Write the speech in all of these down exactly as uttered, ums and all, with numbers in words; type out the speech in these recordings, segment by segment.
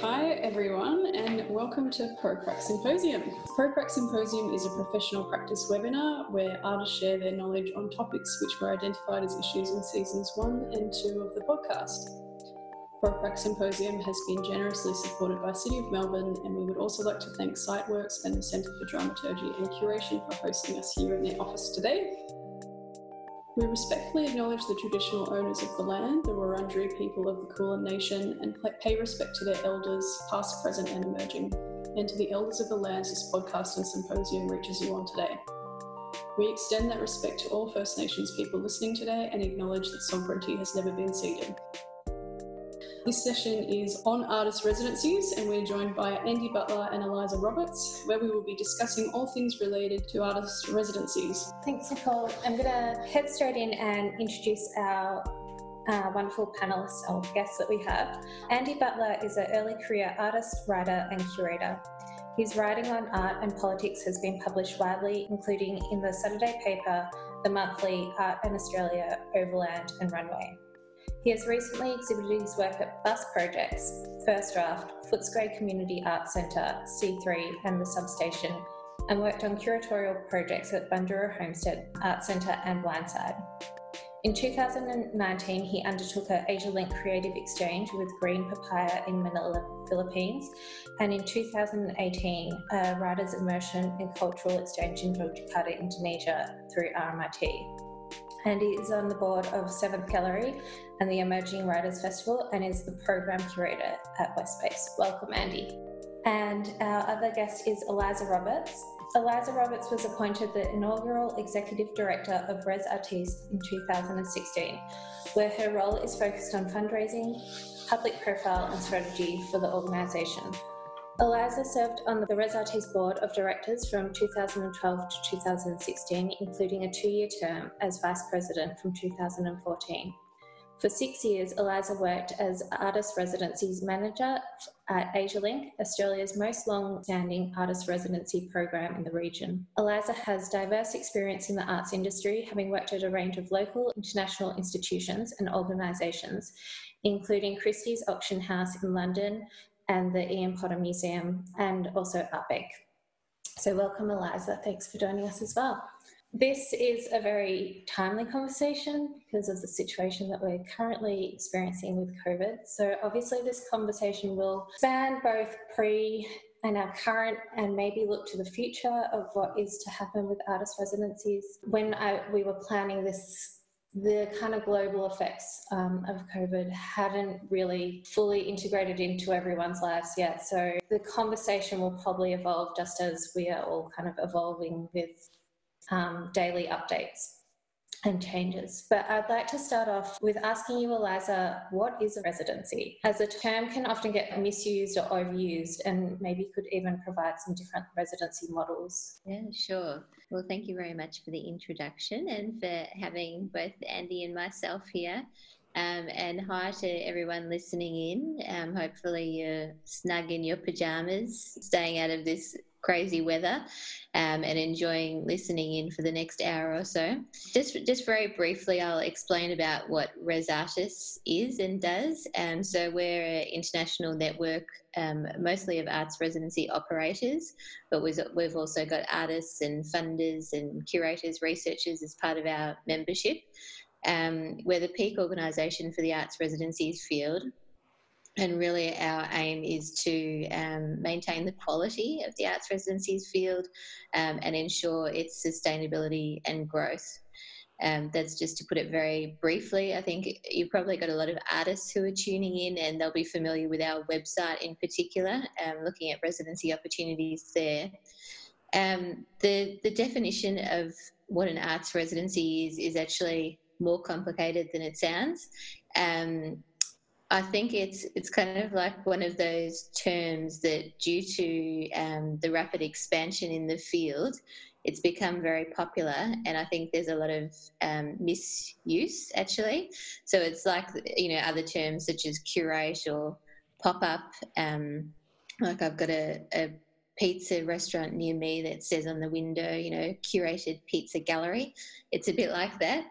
Hi everyone and welcome to ProPrac Symposium. ProPrac Symposium is a professional practice webinar where artists share their knowledge on topics which were identified as issues in seasons one and two of the podcast. ProPrac Symposium has been generously supported by City of Melbourne, and we would also like to thank SiteWorks and the Centre for Dramaturgy and Curation for hosting us here in their office today. We respectfully acknowledge the traditional owners of the land, the Wurundjeri people of the Kulin Nation, and pay respect to their elders, past, present and emerging, and to the elders of the lands this podcast and symposium reaches you on today. We extend that respect to all First Nations people listening today and acknowledge that sovereignty has never been ceded. This session is on artist residencies, and we're joined by Andy Butler and Eliza Roberts, where we will be discussing all things related to artist residencies. Thanks, Nicole. I'm going to head straight in and introduce our uh, wonderful panellists or guests that we have. Andy Butler is an early career artist, writer and curator. His writing on art and politics has been published widely, including in the Saturday Paper, the monthly Art in Australia, Overland and Runway. He has recently exhibited his work at Bus Projects, First Draft, Footscray Community Art Centre, C three and the Substation, and worked on curatorial projects at Bundoora Homestead Art Centre and Blindside. In two thousand nineteen, he undertook an Asialink creative exchange with Green Papaya in Manila, Philippines, and in two thousand eighteen, a writer's immersion and cultural exchange in Yogyakarta, Indonesia through R M I T. And he is on the board of seventh Gallery and the Emerging Writers Festival and is the program curator at Westspace. Welcome, Andy. And our other guest is Eliza Roberts. Eliza Roberts was appointed the inaugural executive director of Res ResArtiste in two thousand sixteen, where her role is focused on fundraising, public profile and strategy for the organisation. Eliza served on the Res ResArtiste Board of Directors from two thousand twelve to two thousand sixteen, including a two-year term as Vice President from two thousand fourteen. For six years, Eliza worked as Artist Residencies Manager at Asialink, Australia's most long-standing artist residency program in the region. Eliza has diverse experience in the arts industry, having worked at a range of local, international institutions and organisations, including Christie's Auction House in London, and the Ian Potter Museum, and also Artbank. So welcome, Eliza. Thanks for joining us as well. This is a very timely conversation because of the situation that we're currently experiencing with COVID. So obviously this conversation will span both pre and our current and maybe look to the future of what is to happen with artist residencies. When I, we were planning this, the kind of global effects um, of COVID hadn't really fully integrated into everyone's lives yet. So the conversation will probably evolve just as we are all kind of evolving with um, daily updates and changes. But I'd like to start off with asking you, Eliza, what is a residency? As the term can often get misused or overused, and maybe you could even provide some different residency models. Yeah, sure. Well, thank you very much for the introduction and for having both Andy and myself here. Um, and hi to everyone listening in. Um, hopefully you're snug in your pajamas, staying out of this crazy weather um, and enjoying listening in for the next hour or so. Just just very briefly, I'll explain about what Res ResArtiste is and does. Um, so we're an international network, um, mostly of arts residency operators, but we've also got artists and funders and curators, researchers as part of our membership. Um, we're the peak organisation for the arts residencies field. And really our aim is to um, maintain the quality of the arts residencies field um, and ensure its sustainability and growth. Um, that's just to put it very briefly. I think you've probably got a lot of artists who are tuning in and they'll be familiar with our website in particular, um, looking at residency opportunities there. Um, the, the definition of what an arts residency is is actually more complicated than it sounds. Um, I think it's it's kind of like one of those terms that due to um, the rapid expansion in the field, it's become very popular, and I think there's a lot of um, misuse actually. So it's like, you know, other terms such as curate or pop-up. Um, like I've got a, a pizza restaurant near me that says on the window, you know, curated pizza gallery. It's a bit like that.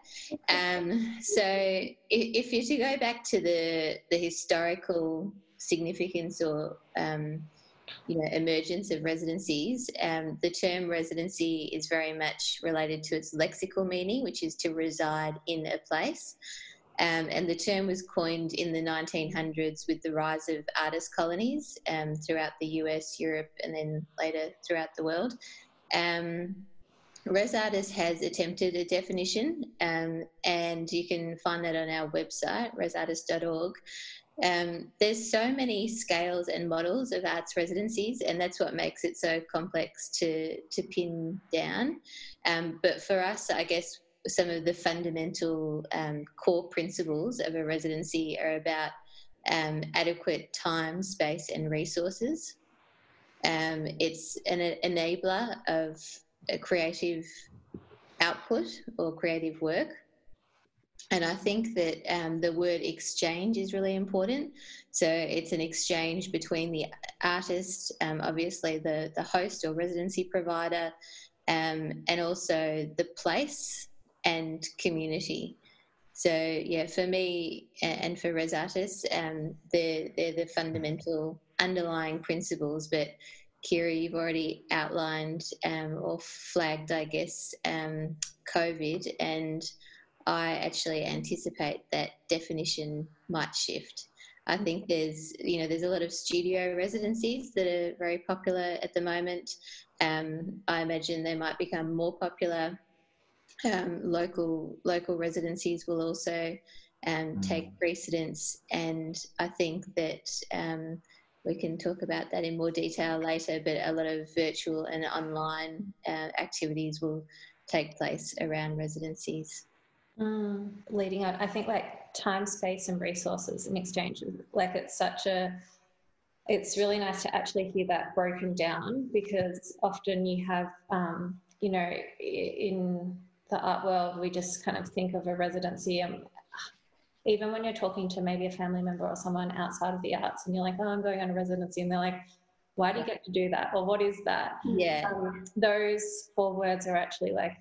Um, so if, if you're to go back to the the historical significance or um, you know, emergence of residencies. Um, the term residency is very much related to its lexical meaning, which is to reside in a place. Um, and the term was coined in the nineteen hundreds with the rise of artist colonies um, throughout the U S, Europe, and then later throughout the world. Um, Res Artiste has attempted a definition, um, and you can find that on our website, res artiste dot org. Um, there's so many scales and models of arts residencies, and that's what makes it so complex to, to pin down. Um, but for us, I guess, some of the fundamental um, core principles of a residency are about um, adequate time, space, and resources. Um, it's an enabler of a creative output or creative work. And I think that um, the word exchange is really important. So it's an exchange between the artist, um, obviously the, the host or residency provider, um, and also the place and community. So yeah, for me and for Res Artiste, um, they're, they're the fundamental underlying principles. But Kira, you've already outlined um, or flagged, I guess, um, COVID, and I actually anticipate that definition might shift. I think there's, you know, there's a lot of studio residencies that are very popular at the moment. Um, I imagine they might become more popular. Um, local local residencies will also um, take precedence, and I think that um, we can talk about that in more detail later, but a lot of virtual and online uh, activities will take place around residencies. Mm, leading on, I think like time, space and resources and exchanges, like it's such a, it's really nice to actually hear that broken down, because often you have, um, you know, in the art world, we just kind of think of a residency, and even when you're talking to maybe a family member or someone outside of the arts and you're like, oh, I'm going on a residency, and they're like, why do you get to do that? Or what is that? Yeah. Um, those four words are actually like,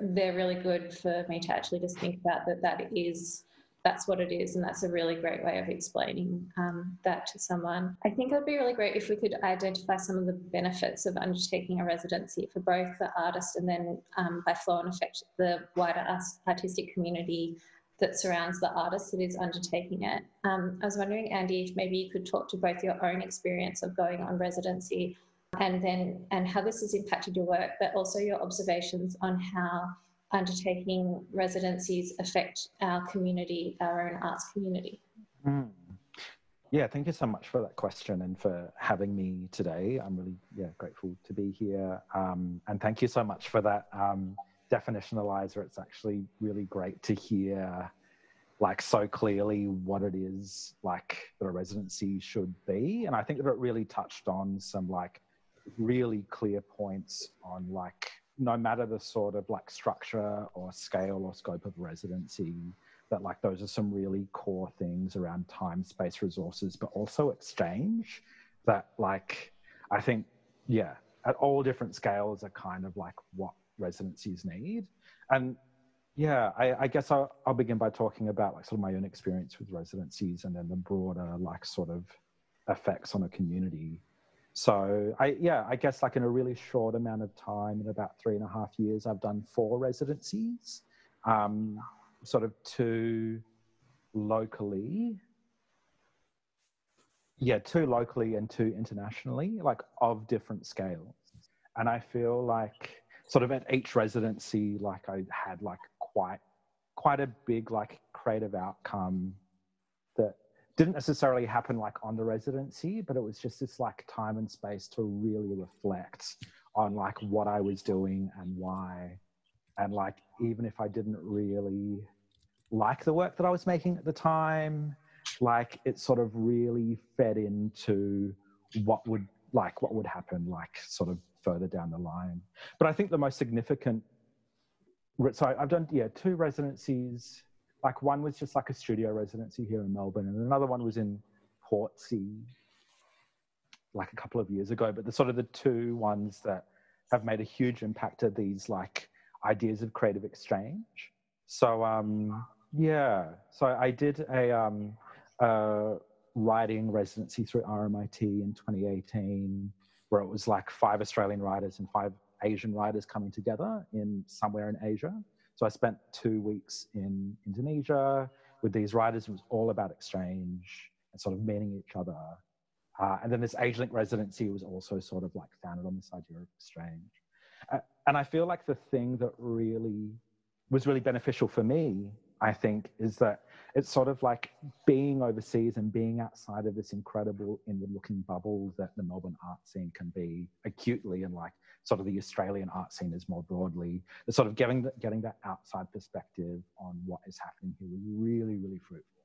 they're really good for me to actually just think about that that is, that's what it is, and that's a really great way of explaining um, that to someone. I think it would be really great if we could identify some of the benefits of undertaking a residency for both the artist and then um, by flow and effect the wider artistic community that surrounds the artist that is undertaking it. Um, I was wondering, Andy, if maybe you could talk to both your own experience of going on residency and then and how this has impacted your work, but also your observations on how undertaking residencies affect our community, our own arts community. Mm. Yeah, thank you so much for that question and for having me today. I'm really yeah grateful to be here. Um, and thank you so much for that um, definition, Eliza. It's actually really great to hear like so clearly what it is like that a residency should be. And I think that it really touched on some like really clear points on like no matter the sort of like structure or scale or scope of residency, that like those are some really core things around time, space, resources, but also exchange that like, I think, yeah, at all different scales are kind of like what residencies need. And yeah, I, I guess I'll, I'll begin by talking about like sort of my own experience with residencies and then the broader like sort of effects on a community. So I, yeah, I guess like in a really short amount of time, in about three and a half years, I've done four residencies, um, sort of two locally. Yeah, two locally and two internationally, like of different scales. And I feel like sort of at each residency, like I had like quite, quite a big like creative outcome that didn't necessarily happen like on the residency, but it was just this like time and space to really reflect on like what I was doing and why. And like, even if I didn't really like the work that I was making at the time, like it sort of really fed into what would like, what would happen like sort of further down the line. But I think the most significant, so I've done, yeah, two residencies. Like one was just like a studio residency here in Melbourne, and another one was in Portsea like a couple of years ago. But the sort of the two ones that have made a huge impact are these like ideas of creative exchange. So um, yeah, so I did a, um, a writing residency through R M I T in twenty eighteen, where it was like five Australian writers and five Asian writers coming together in somewhere in Asia. So I spent two weeks in Indonesia with these writers. It was all about exchange and sort of meeting each other. Uh, and then this Asialink residency was also sort of like founded on this idea of exchange. Uh, and I feel like the thing that really was really beneficial for me, I think, is that it's sort of like being overseas and being outside of this incredible inward-looking bubble that the Melbourne art scene can be acutely, and like sort of the Australian art scene is more broadly. It's sort of getting that, getting that outside perspective on what is happening here was really, really fruitful.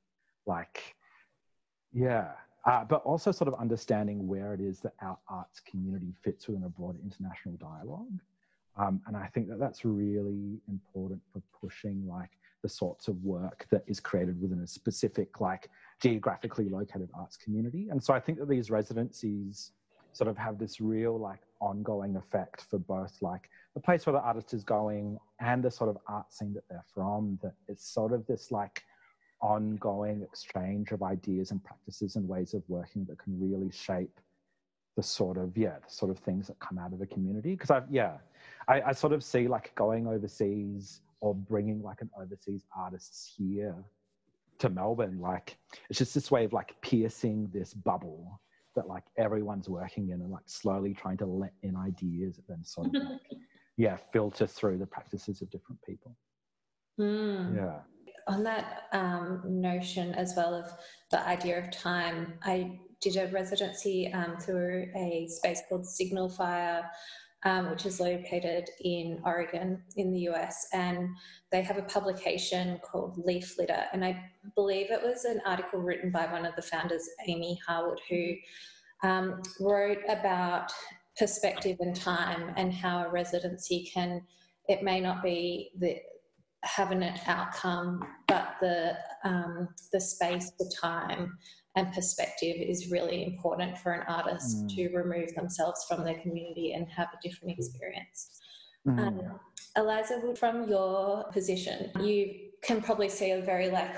Like, yeah. Uh, but also sort of understanding where it is that our arts community fits within a broader international dialogue. Um, and I think that that's really important for pushing like the sorts of work that is created within a specific like geographically located arts community. And so I think that these residencies sort of have this real like ongoing effect for both like the place where the artist is going and the sort of art scene that they're from, that it's sort of this like ongoing exchange of ideas and practices and ways of working that can really shape the sort of, yeah, the sort of things that come out of a community. Because I've, yeah, I, I sort of see like going overseas or bringing like an overseas artist here to Melbourne, like it's just this way of like piercing this bubble that like everyone's working in and like slowly trying to let in ideas and then sort of like, yeah, filter through the practices of different people. Mm. Yeah. On that um, notion as well of the idea of time, I did a residency um, through a space called Signal Fire, um, which is located in Oregon in the U S, and they have a publication called Leaf Litter, and I believe it was an article written by one of the founders, Amy Harwood, who um, wrote about perspective and time and how a residency can, it may not be the have an outcome, but the um, the space, the time and perspective is really important for an artist mm. to remove themselves from their community and have a different experience. Mm. Um, Eliza, from your position, you can probably see a very like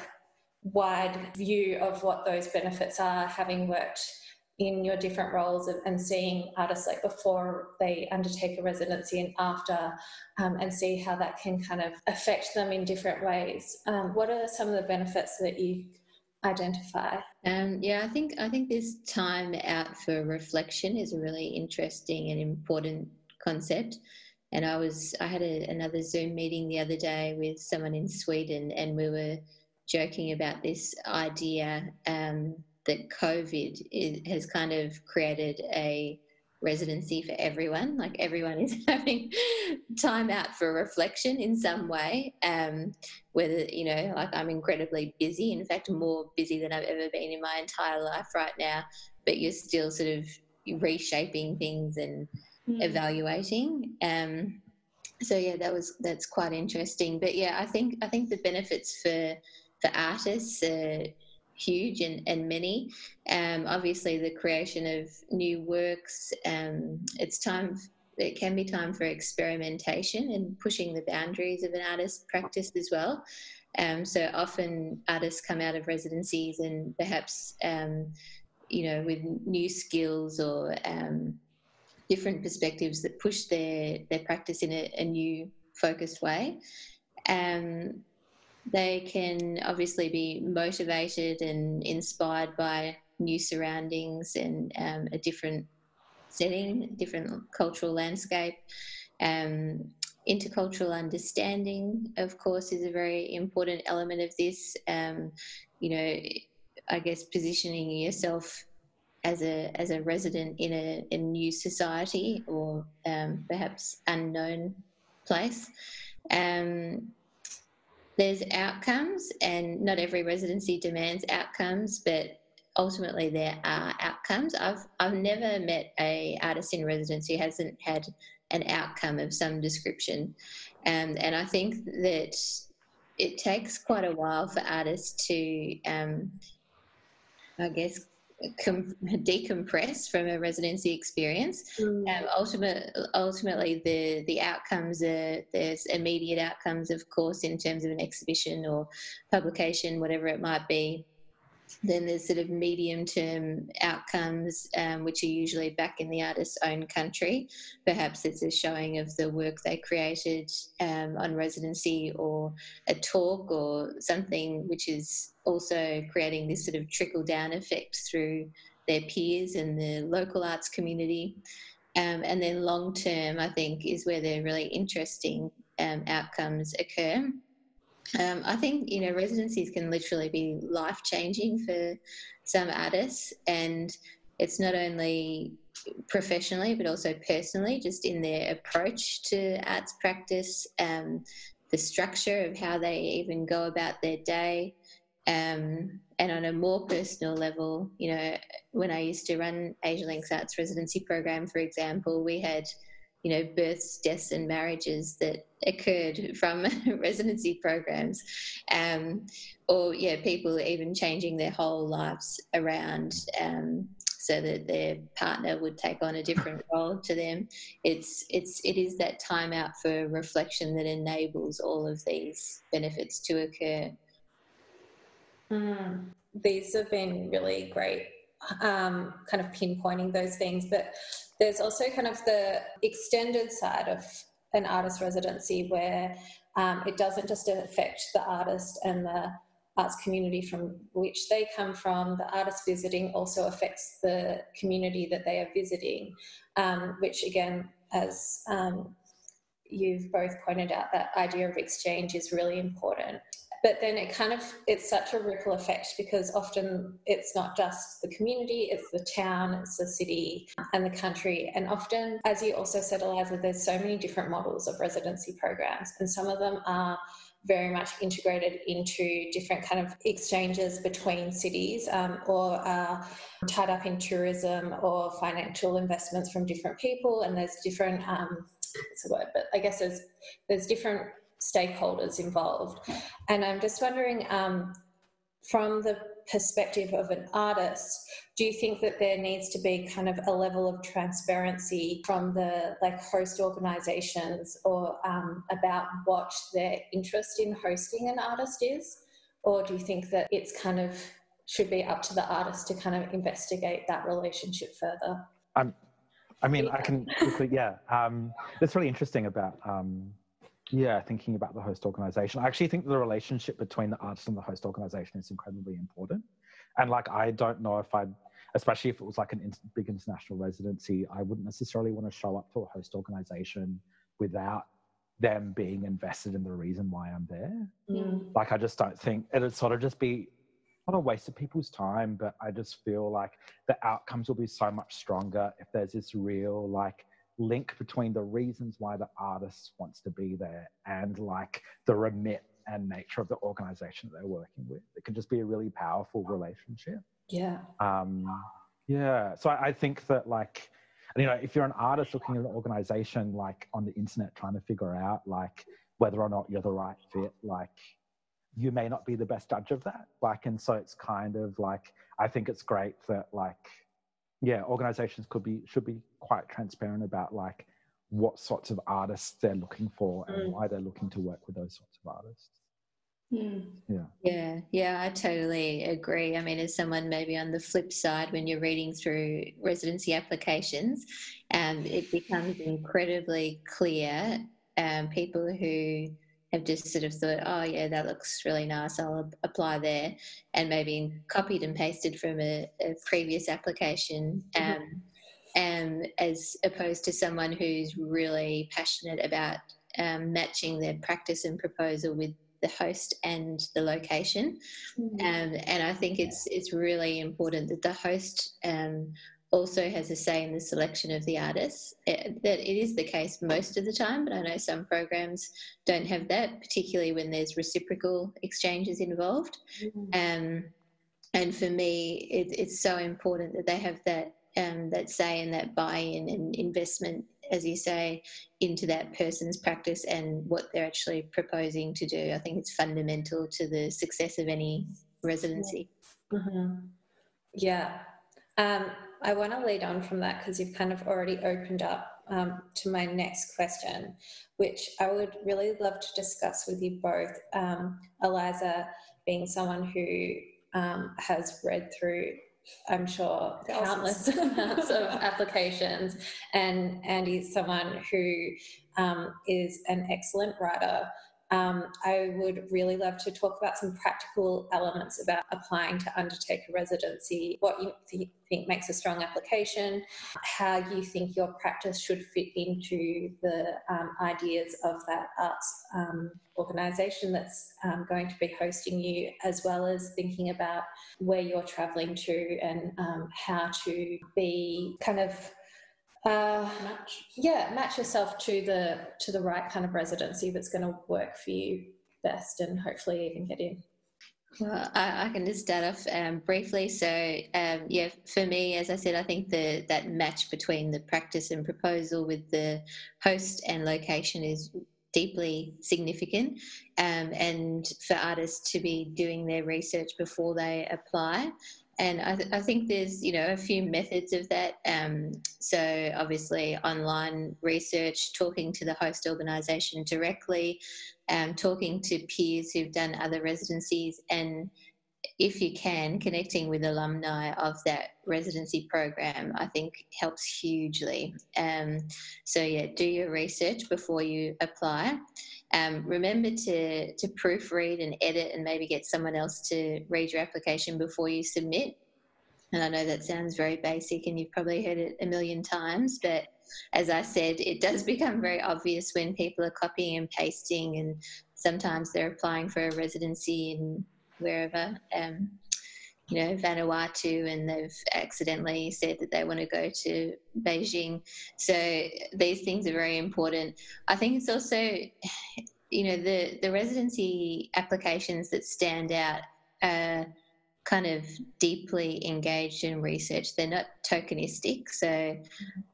wide view of what those benefits are, having worked in your different roles and seeing artists like before they undertake a residency and after, um, and see how that can kind of affect them in different ways. Um, what are some of the benefits that you identify? Um, yeah, I think I think this time out for reflection is a really interesting and important concept. And I was I had a, another Zoom meeting the other day with someone in Sweden, and we were joking about this idea. Um, that COVID is, has kind of created a residency for everyone. Like everyone is having time out for reflection in some way. Um, whether, you know, like I'm incredibly busy, in fact, more busy than I've ever been in my entire life right now, but you're still sort of reshaping things and mm. evaluating. Um, so yeah, that was, that's quite interesting. But yeah, I think, I think the benefits for, for artists, uh, huge and, and many. Um, obviously, the creation of new works. Um, it's time. It can be time for experimentation and pushing the boundaries of an artist's practice as well. Um, so often, artists come out of residencies and perhaps, um, you know, with new skills or um, different perspectives that push their their practice in a, a new focused way. Um, They can obviously be motivated and inspired by new surroundings and um, a different setting, different cultural landscape. Um, intercultural understanding, of course, is a very important element of this. Um, you know, I guess positioning yourself as a as a resident in a, a new society or um, perhaps unknown place. Um, There's outcomes, and not every residency demands outcomes, but ultimately there are outcomes. I've I've never met a artist in residency who hasn't had an outcome of some description, um, and I think that it takes quite a while for artists to, um, I guess, com- decompress from a residency experience. Mm. Um, ultimate, ultimately, the the outcomes are, there's immediate outcomes, of course, in terms of an exhibition or publication, whatever it might be. Then there's sort of medium-term outcomes, um, which are usually back in the artist's own country. Perhaps it's a showing of the work they created um, on residency, or a talk or something, which is also creating this sort of trickle-down effect through their peers and the local arts community. Um, and then long-term, I think, is where the really interesting um, outcomes occur. Um, I think, you know, residencies can literally be life-changing for some artists, and it's not only professionally but also personally, just in their approach to arts practice, um, the structure of how they even go about their day. Um, and on a more personal level, you know, when I used to run Asialink's Arts Residency Program, for example, we had, you know, births, deaths and marriages that occurred from residency programs, um, or, yeah, people even changing their whole lives around um, so that their partner would take on a different role to them. It's, it's, it is that time out for reflection that enables all of these benefits to occur. Mm, these have been really great, um, kind of pinpointing those things, but there's also kind of the extended side of an artist residency where um, it doesn't just affect the artist and the arts community from which they come from. The artist visiting also affects the community that they are visiting, um, which again, as um, you've both pointed out, that idea of exchange is really important. But then it kind of, it's such a ripple effect, because often it's not just the community, it's the town, it's the city and the country. And often, as you also said, Eliza, there's so many different models of residency programs, and some of them are very much integrated into different kind of exchanges between cities, um, or are tied up in tourism or financial investments from different people. And there's different, um, what's the word, but I guess there's, there's different stakeholders involved. And I'm just wondering, um, from the perspective of an artist, do you think that there needs to be kind of a level of transparency from the like host organisations, or um, about what their interest in hosting an artist is? Or do you think that it's kind of should be up to the artist to kind of investigate that relationship further? Um, I mean, yeah. I can quickly, yeah. Um, that's really interesting about... Um, Yeah, thinking about the host organisation. I actually think the relationship between the artist and the host organisation is incredibly important. And like, I don't know if I'd, especially if it was like a in, big international residency, I wouldn't necessarily want to show up to a host organisation without them being invested in the reason why I'm there. Mm. Like, I just don't think, it'd sort of just be not a waste of people's time, but I just feel like the outcomes will be so much stronger if there's this real like, link between the reasons why the artist wants to be there and like the remit and nature of the organization that they're working with. It can just be a really powerful relationship. Yeah. Um, yeah. So I, I think that like, you know, if you're an artist looking at an organization, like on the internet, trying to figure out like whether or not you're the right fit, like you may not be the best judge of that. Like, and so it's kind of like, I think it's great that like, yeah, organisations could be should be quite transparent about like what sorts of artists they're looking for and mm. why they're looking to work with those sorts of artists. Mm. Yeah, yeah, yeah. I totally agree. I mean, as someone maybe on the flip side, when you're reading through residency applications, um, it becomes incredibly clear. Um, people who have just sort of thought, oh yeah, that looks really nice, I'll apply there, and maybe copied and pasted from a, a previous application, um, mm-hmm. and as opposed to someone who's really passionate about um, matching their practice and proposal with the host and the location. Mm-hmm. um, and I think it's it's really important that the host um, also has a say in the selection of the artists. It, that it is the case most of the time, but I know some programs don't have that, particularly when there's reciprocal exchanges involved. Mm-hmm. Um, and for me, it, it's so important that they have that um, that say and that buy-in and investment, as you say, into that person's practice and what they're actually proposing to do. I think it's fundamental to the success of any residency. Mm-hmm. Yeah. Um, I want to lead on from that because you've kind of already opened up um, to my next question, which I would really love to discuss with you both. Um, Eliza, being someone who um, has read through, I'm sure, countless amounts of applications, and Andy's someone who um, is an excellent writer. Um, I would really love to talk about some practical elements about applying to undertake a residency, what you th- think makes a strong application, how you think your practice should fit into the um, ideas of that arts um, organisation that's um, going to be hosting you, as well as thinking about where you're travelling to and um, how to be kind of Uh, match. Yeah, match yourself to the to the right kind of residency that's going to work for you best, and hopefully even get in. Well, I, I can just start off um, briefly. So, um, yeah, for me, as I said, I think the that match between the practice and proposal with the host and location is deeply significant, um, and for artists to be doing their research before they apply. And I, th- I think there's, you know, a few methods of that. Um, so obviously online research, talking to the host organisation directly, um, talking to peers who've done other residencies, and if you can, connecting with alumni of that residency program, I think helps hugely. Um, so yeah, do your research before you apply. Um, remember to, to proofread and edit, and maybe get someone else to read your application before you submit. And I know that sounds very basic and you've probably heard it a million times, but as I said, it does become very obvious when people are copying and pasting, and sometimes they're applying for a residency in wherever, um, you know, Vanuatu, and they've accidentally said that they want to go to Beijing. So these things are very important. I think it's also, you know, the, the residency applications that stand out are kind of deeply engaged in research. They're not tokenistic. So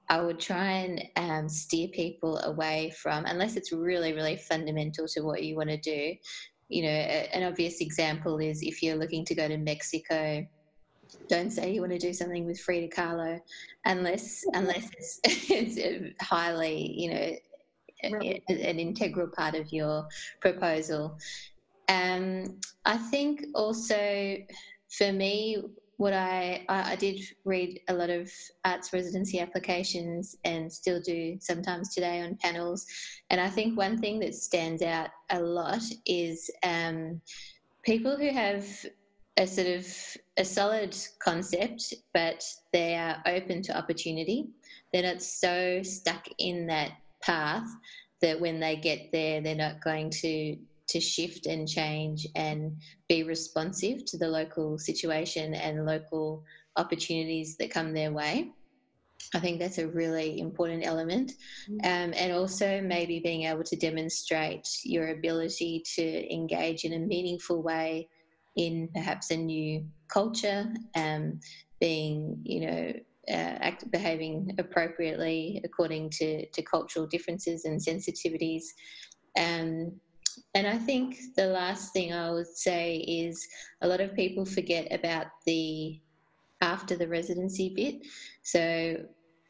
I would try and um, steer people away from, unless it's really, really fundamental to what you want to do. You know, an obvious example is if you're looking to go to Mexico, don't say you want to do something with Frida Kahlo unless unless it's, it's highly, you know, right. an integral part of your proposal. Um, I think also for me, what I, I did read a lot of arts residency applications, and still do sometimes today on panels. And I think one thing that stands out a lot is um, people who have a sort of a solid concept, but they are open to opportunity. They're not so stuck in that path that when they get there, they're not going to to shift and change and be responsive to the local situation and local opportunities that come their way. I think that's a really important element. Mm-hmm. Um, and also maybe being able to demonstrate your ability to engage in a meaningful way in perhaps a new culture, um, being, you know, uh, act, behaving appropriately according to, to cultural differences and sensitivities. Um, And I think the last thing I would say is a lot of people forget about the after the residency bit. So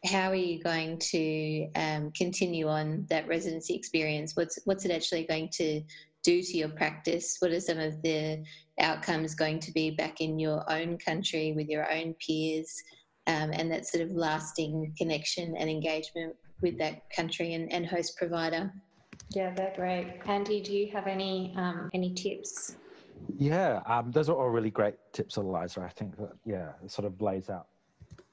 how are you going to um, continue on that residency experience? What's what's it actually going to do to your practice? What are some of the outcomes going to be back in your own country with your own peers, um, and that sort of lasting connection and engagement with that country and, and host provider? Yeah, they're great. Andy, do you have any um, any tips? Yeah, um, those are all really great tips, Eliza. I think that, yeah, it sort of lays out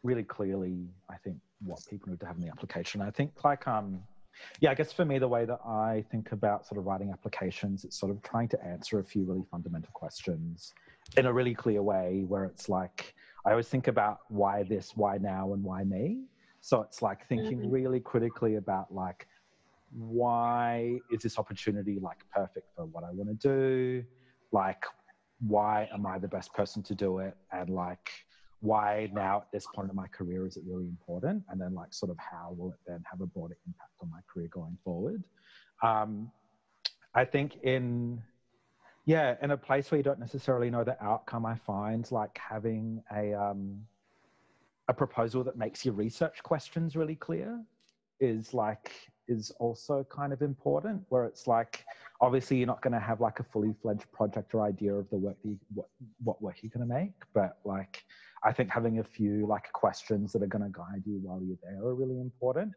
really clearly, I think, what people need to have in the application. I think, like, um, yeah, I guess for me, the way that I think about sort of writing applications, it's sort of trying to answer a few really fundamental questions in a really clear way, where it's like, I always think about why this, why now, and why me. So it's like thinking mm-hmm. really critically about, like, why is this opportunity like perfect for what I want to do? Like, why am I the best person to do it? And like, why now at this point in my career is it really important? And then like, sort of how will it then have a broader impact on my career going forward? Um, I think in, yeah, in a place where you don't necessarily know the outcome, I find like having a, um, a proposal that makes your research questions really clear is like is also kind of important, where it's like, obviously you're not going to have like a fully fledged project or idea of the work, that you, what, what work you're going to make, but like, I think having a few like questions that are going to guide you while you're there are really important.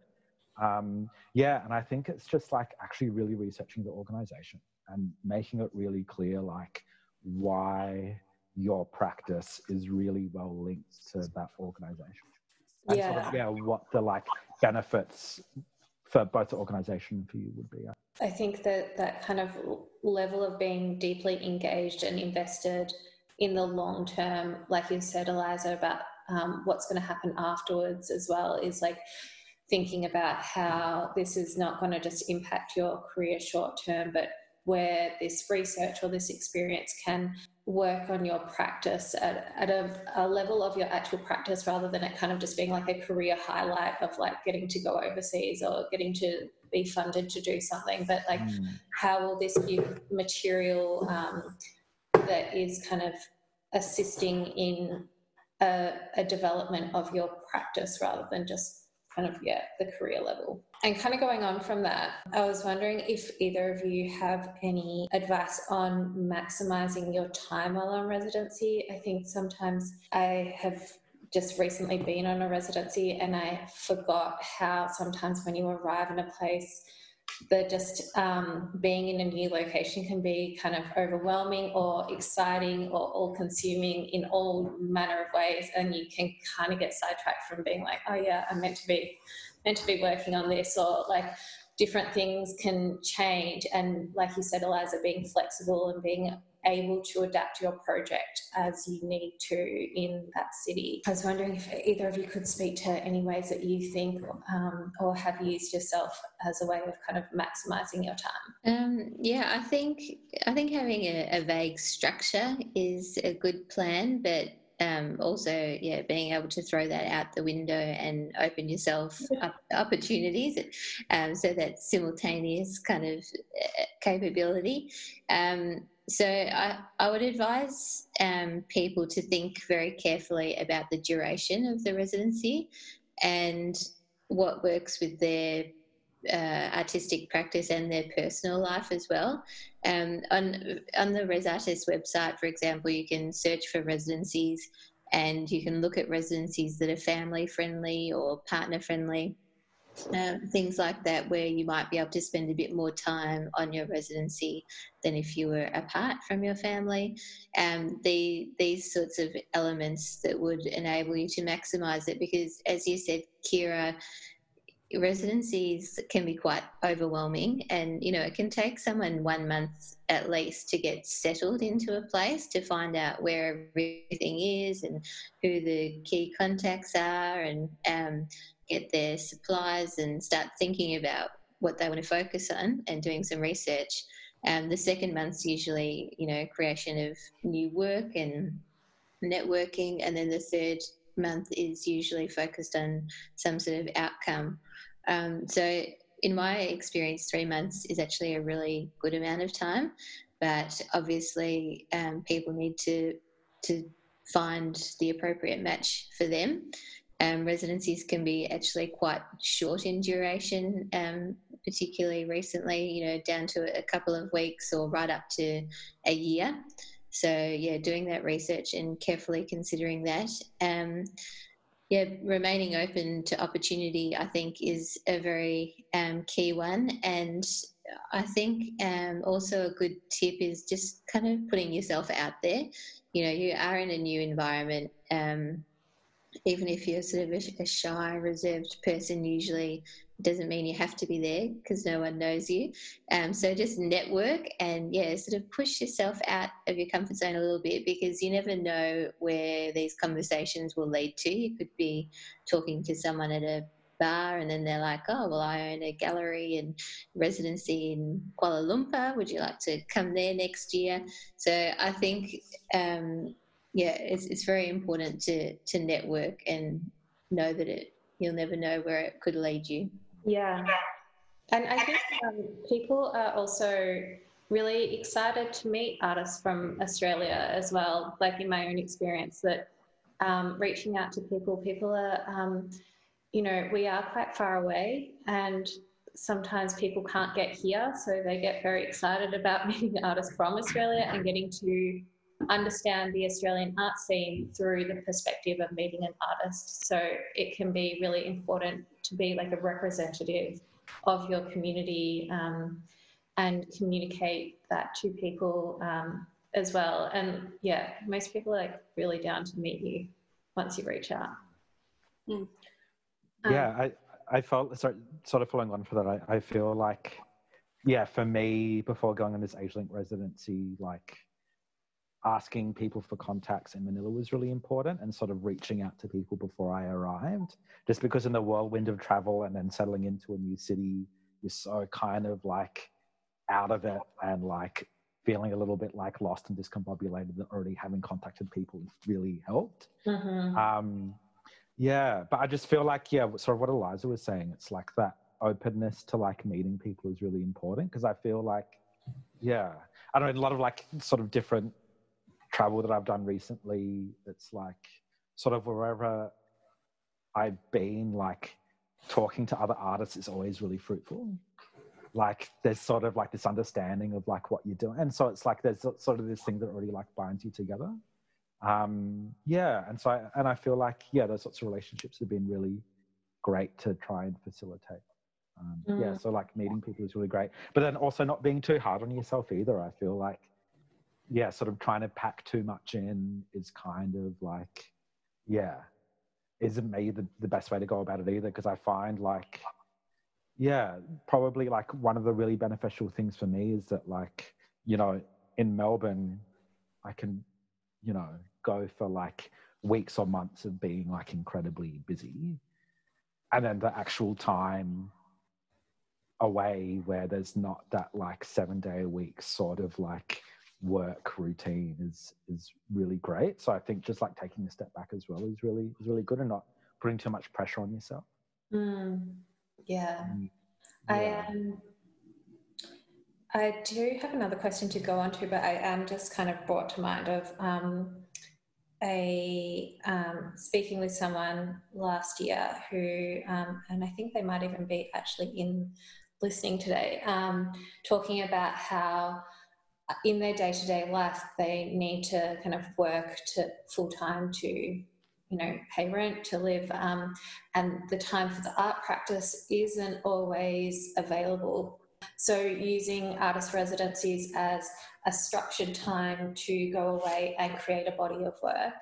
Um, yeah, and I think it's just like actually really researching the organisation and making it really clear like why your practice is really well linked to that organisation. And yeah. Sort of, yeah, what the like benefits for both the organisation and for you would be. I think that that kind of level of being deeply engaged and invested in the long term, like you said, Eliza, about um, what's going to happen afterwards as well, is like thinking about how this is not going to just impact your career short term, but where this research or this experience can work on your practice at, at a, a level of your actual practice, rather than it kind of just being like a career highlight of like getting to go overseas or getting to be funded to do something. But like, mm. how will this new material um, that is kind of assisting in a, a development of your practice, rather than just kind of, yeah, the career level. And kind of going on from that, I was wondering if either of you have any advice on maximising your time while on residency. I think sometimes I have just recently been on a residency and I forgot how sometimes when you arrive in a place, that just um, being in a new location can be kind of overwhelming or exciting or all-consuming in all manner of ways, and you can kind of get sidetracked from being like, oh yeah, I'm meant to be meant to be working on this, or like different things can change. And like you said, Eliza, being flexible and being able to adapt your project as you need to in that city. I was wondering if either of you could speak to any ways that you think um, or have used yourself as a way of kind of maximising your time. Um, yeah, I think I think having a, a vague structure is a good plan, but um, also, yeah, being able to throw that out the window and open yourself up to opportunities. Um, so that simultaneous kind of capability. Um, So I, I would advise um, people to think very carefully about the duration of the residency and what works with their uh, artistic practice and their personal life as well. Um, on, on the Res Artiste website, for example, you can search for residencies and you can look at residencies that are family-friendly or partner-friendly, Um, things like that, where you might be able to spend a bit more time on your residency than if you were apart from your family. Um, the, these sorts of elements that would enable you to maximise it, because as you said, Kira, residencies can be quite overwhelming, and you know, it can take someone one month at least to get settled into a place, to find out where everything is and who the key contacts are, and um, get their supplies and start thinking about what they want to focus on and doing some research. Um, the second month's usually, you know, creation of new work and networking. And then the third month is usually focused on some sort of outcome. Um, so in my experience, three months is actually a really good amount of time, but obviously um, people need to, to find the appropriate match for them. Um, residencies can be actually quite short in duration, um, particularly recently, you know, down to a couple of weeks or right up to a year. So, yeah, doing that research and carefully considering that. Um, yeah, remaining open to opportunity, I think, is a very um, key one. And I think um, also a good tip is just kind of putting yourself out there. You know, you are in a new environment, um even if you're sort of a shy, reserved person, usually it doesn't mean you have to be there because no one knows you. Um, so just network and, yeah, sort of push yourself out of your comfort zone a little bit, because you never know where these conversations will lead to. You could be talking to someone at a bar and then they're like, oh, well, I own a gallery and residency in Kuala Lumpur. Would you like to come there next year? So I think... Um, Yeah, it's it's very important to to network and know that it you'll never know where it could lead you. Yeah, and I think um, people are also really excited to meet artists from Australia as well. Like in my own experience, that um, reaching out to people, people are, um, you know, we are quite far away, and sometimes people can't get here, so they get very excited about meeting artists from Australia and getting to understand the Australian art scene through the perspective of meeting an artist. So it can be really important to be like a representative of your community um, and communicate that to people um, as well. And yeah, most people are like really down to meet you once you reach out. Mm. Um, yeah, I, I felt, sorry, sort of following on for that, I, I feel like, yeah, for me, before going on this AsiaLink residency, like asking people for contacts in Manila was really important, and sort of reaching out to people before I arrived, just because in the whirlwind of travel and then settling into a new city, you're so kind of like out of it and like feeling a little bit like lost and discombobulated, that already having contacted people really helped. Mm-hmm. Um, yeah, but I just feel like, yeah, sort of what Eliza was saying, it's like that openness to like meeting people is really important, because I feel like, yeah, I don't know, a lot of like sort of different travel that I've done recently, it's like sort of wherever I've been, like talking to other artists is always really fruitful. Like there's sort of like this understanding of like what you're doing, and so it's like there's sort of this thing that already like binds you together. Um, yeah, and so I, and I feel like, yeah, those sorts of relationships have been really great to try and facilitate. Um, mm. Yeah, so like meeting people is really great, but then also not being too hard on yourself either. I feel like, yeah, sort of trying to pack too much in is kind of like, yeah, isn't maybe the, the best way to go about it either, because I find like, yeah, probably like one of the really beneficial things for me is that like, you know, in Melbourne, I can, you know, go for like weeks or months of being like incredibly busy, and then the actual time away where there's not that like seven day a week sort of like work routine is is really great. So I think just like taking a step back as well is really is really good, and not putting too much pressure on yourself. Mm, yeah. Um, yeah, I am. Um, I do have another question to go on to, but I am just kind of brought to mind of um, a um, speaking with someone last year who, um, and I think they might even be actually in listening today, um, talking about how in their day-to-day life, they need to kind of work to full-time to, you know, pay rent, to live, um, and the time for the art practice isn't always available. So using artist residencies as a structured time to go away and create a body of work,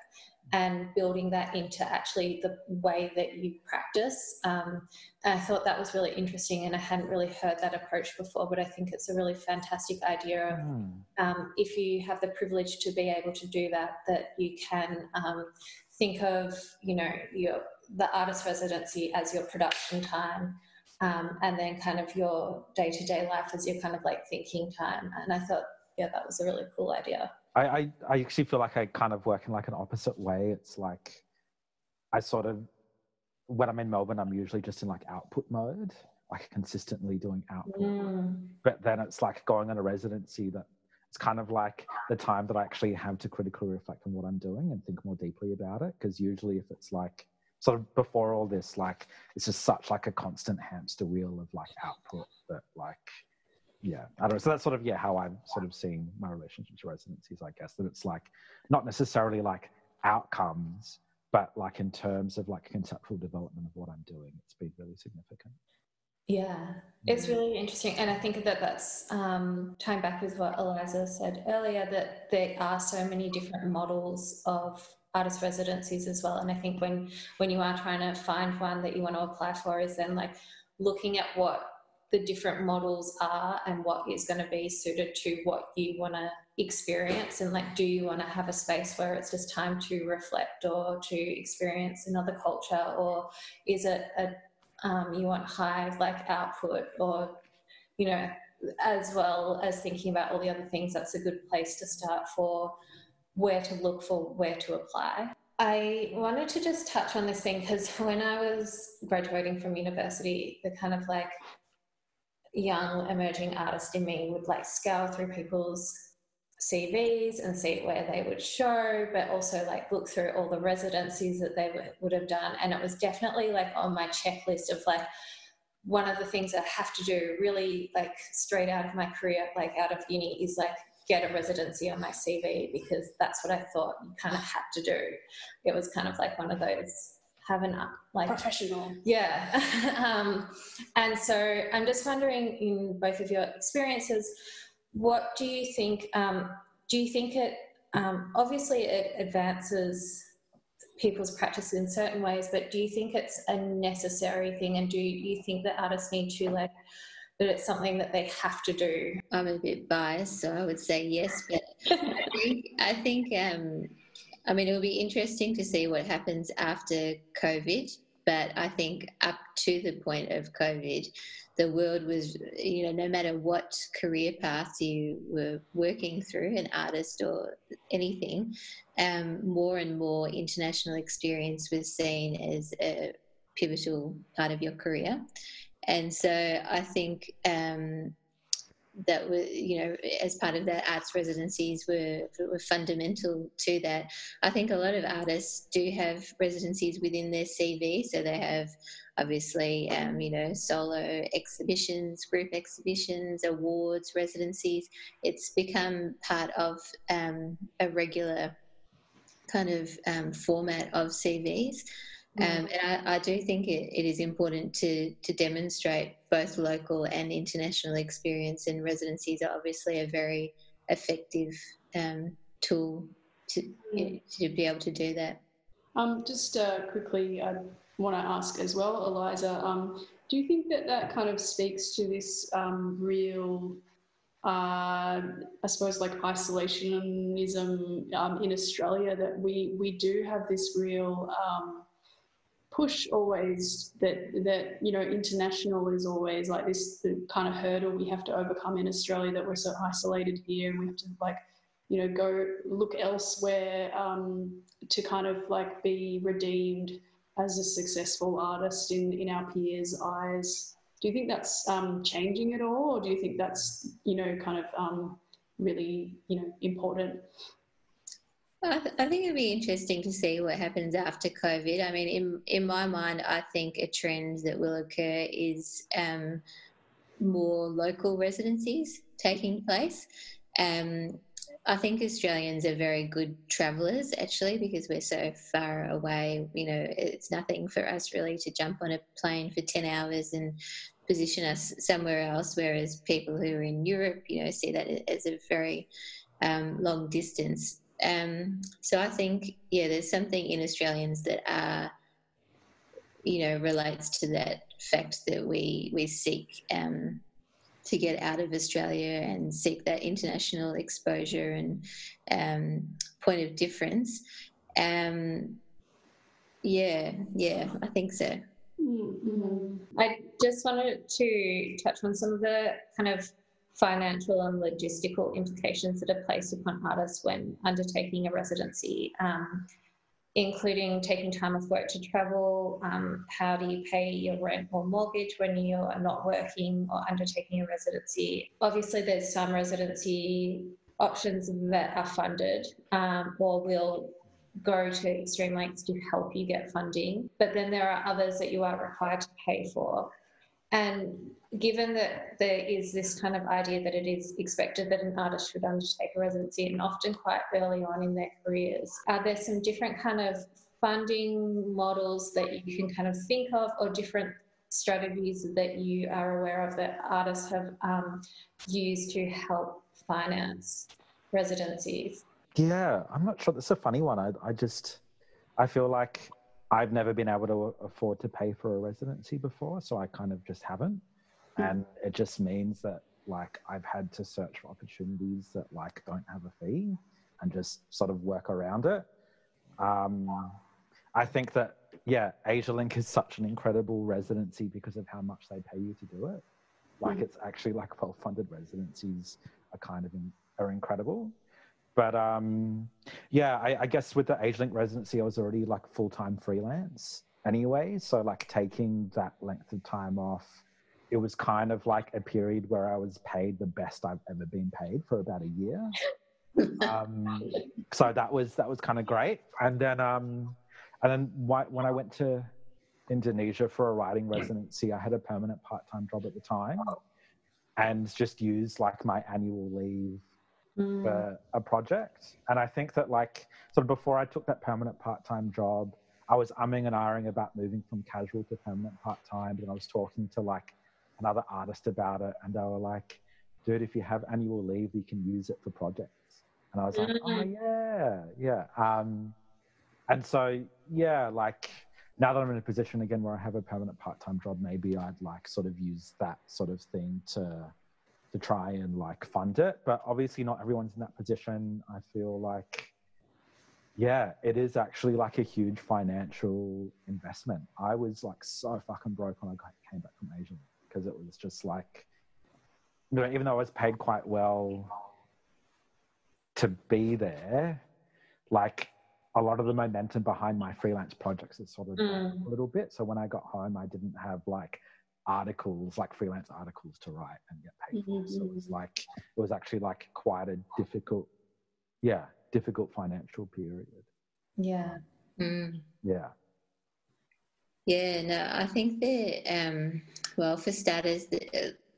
and building that into actually the way that you practice. Um, and I thought that was really interesting, and I hadn't really heard that approach before, but I think it's a really fantastic idea of mm. um, if you have the privilege to be able to do that, that you can um, think of, you know, your, the artist residency as your production time, um, and then kind of your day-to-day life as your kind of like thinking time. And I thought, yeah, that was a really cool idea. I, I actually feel like I kind of work in like an opposite way. It's like I sort of, when I'm in Melbourne, I'm usually just in like output mode, like consistently doing output. Mm. But then it's like going on a residency that it's kind of like the time that I actually have to critically reflect on what I'm doing and think more deeply about it. Because usually if it's like sort of before all this, like it's just such like a constant hamster wheel of like output that like, yeah, I don't know. So that's sort of, yeah, how I'm sort of seeing my relationship to residencies, I guess, that it's like not necessarily like outcomes, but like in terms of like conceptual development of what I'm doing, it's been really significant. Yeah, it's really interesting. And I think that that's um, tying back with what Eliza said earlier, that there are so many different models of artist residencies as well. And I think when, when you are trying to find one that you want to apply for, is then like looking at what the different models are and what is going to be suited to what you want to experience, and like, do you want to have a space where it's just time to reflect or to experience another culture, or is it a um, you want high like output, or, you know, as well as thinking about all the other things, that's a good place to start for where to look for, where to apply. I wanted to just touch on this thing because when I was graduating from university, the kind of like young emerging artist in me would like scour through people's C Vs and see where they would show, but also like look through all the residencies that they would have done. And it was definitely like on my checklist of like, one of the things I have to do really like straight out of my career, like out of uni, is like get a residency on my C V, because that's what I thought you kind of had to do. It was kind of like one of those, have an like professional. Yeah. um, and so I'm just wondering, in both of your experiences, what do you think, um, do you think it, um, obviously it advances people's practice in certain ways, but do you think it's a necessary thing, and do you think that artists need to, like, that it's something that they have to do? I'm a bit biased, so I would say yes, but I think, I think um, I mean, it'll be interesting to see what happens after COVID, but I think up to the point of COVID, the world was, you know, no matter what career path you were working through, an artist or anything, um, more and more international experience was seen as a pivotal part of your career. And so I think um, that was, you know, as part of that, arts residencies were, were fundamental to that. I think a lot of artists do have residencies within their C V, so they have, obviously, um, you know, solo exhibitions, group exhibitions, awards, residencies. It's become part of um, a regular kind of um, format of C Vs. Um, and I, I do think it, it is important to, to demonstrate both local and international experience, and residencies are obviously a very effective um, tool to, to be able to do that. Um, just uh, quickly, I want to ask as well, Eliza, um, do you think that that kind of speaks to this um, real, uh, I suppose, like isolationism um, in Australia, that we, we do have this real... Um, push always that, that, you know, international is always like this the kind of hurdle we have to overcome in Australia, that we're so isolated here and we have to, like, you know, go look elsewhere um, to kind of like be redeemed as a successful artist in, in our peers' eyes. Do you think that's um, changing at all, or do you think that's, you know, kind of um, really, you know, important? I, th I think it'd be interesting to see what happens after COVID. I mean, in in my mind, I think a trend that will occur is um, more local residencies taking place. Um, I think Australians are very good travellers, actually, because we're so far away. You know, it's nothing for us really to jump on a plane for ten hours and position us somewhere else, whereas people who are in Europe, you know, see that as a very um, long distance. Um, so I think, yeah, there's something in Australians that are, you know, relates to that fact that we, we seek um, to get out of Australia and seek that international exposure and um, point of difference. Um, yeah, yeah, I think so. Mm-hmm. I just wanted to touch on some of the kind of financial and logistical implications that are placed upon artists when undertaking a residency, um, including taking time off work to travel, um, how do you pay your rent or mortgage when you are not working or undertaking a residency. Obviously there's some residency options that are funded um, or will go to extreme lengths to help you get funding, but then there are others that you are required to pay for. And given that there is this kind of idea that it is expected that an artist should undertake a residency, and often quite early on in their careers, are there some different kind of funding models that you can kind of think of, or different strategies that you are aware of that artists have um, used to help finance residencies? Yeah, I'm not sure. That's a funny one. I, I just, I feel like... I've never been able to afford to pay for a residency before, so I kind of just haven't. And it just means that, like, I've had to search for opportunities that, like, don't have a fee and just sort of work around it. Um, I think that, yeah, Asialink is such an incredible residency because of how much they pay you to do it. Like, it's actually, like, well-funded residencies are kind of in, are incredible. But um, yeah, I, I guess with the Asialink residency, I was already like full-time freelance anyway. So like taking that length of time off, it was kind of like a period where I was paid the best I've ever been paid for about a year. um, so that was that was kind of great. And then um, and then when I went to Indonesia for a writing residency. I had a permanent part-time job at the time and just used like my annual leave mm. for a project. And I think that like, sort of before I took that permanent part-time job, I was umming and ahhing about moving from casual to permanent part-time. And I was talking to like another artist about it. And they were like, dude, if you have annual leave, you can use it for projects. And I was like, oh yeah, yeah. Um, and so, yeah, like, now that I'm in a position again where I have a permanent part-time job, maybe I'd like sort of use that sort of thing to to try and like fund it. But obviously not everyone's in that position. I feel like, yeah, it is actually like a huge financial investment. I was like so fucking broke when I came back from Asia because it was just like, you know, even though I was paid quite well to be there, like, a lot of the momentum behind my freelance projects is sort of mm. a little bit. So when I got home, I didn't have like articles, like freelance articles to write and get paid for. Mm. So it was like, it was actually like quite a difficult, yeah, difficult financial period. Yeah. Mm. Yeah. Yeah, no, I think that, um, well, for starters,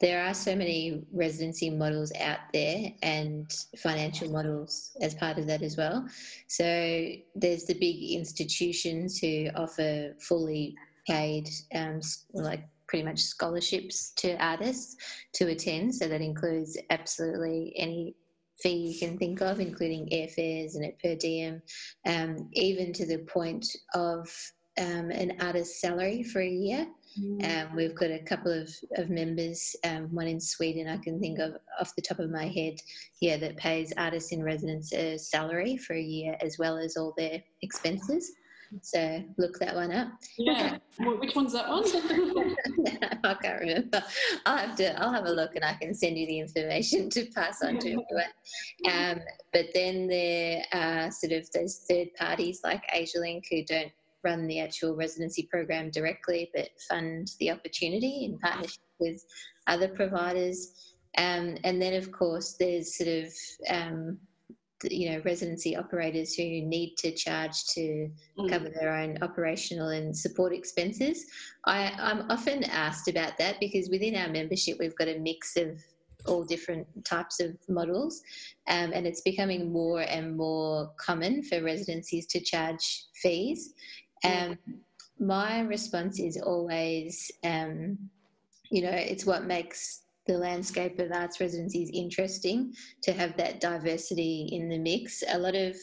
there are so many residency models out there and financial models as part of that as well. So there's the big institutions who offer fully paid, um, like pretty much scholarships to artists to attend. So that includes absolutely any fee you can think of, including airfares and per diem, um, even to the point of um, an artist's salary for a year. Um, we've got a couple of, of members, um, one in Sweden I can think of off the top of my head, yeah, that pays artists in residence a salary for a year as well as all their expenses. So look that one up. Yeah, well, which one's that one? I can't remember. I'll have to. I'll have a look, and I can send you the information to pass on to everyone. Um, but then there are sort of those third parties like Asialink who don't run the actual residency program directly but fund the opportunity in partnership with other providers, um, and then of course there's sort of um, you know, residency operators who need to charge to mm. cover their own operational and support expenses. I, I'm often asked about that because within our membership we've got a mix of all different types of models, um, and it's becoming more and more common for residencies to charge fees. Um, my response is always, um, you know, it's what makes the landscape of arts residencies interesting to have that diversity in the mix. A lot of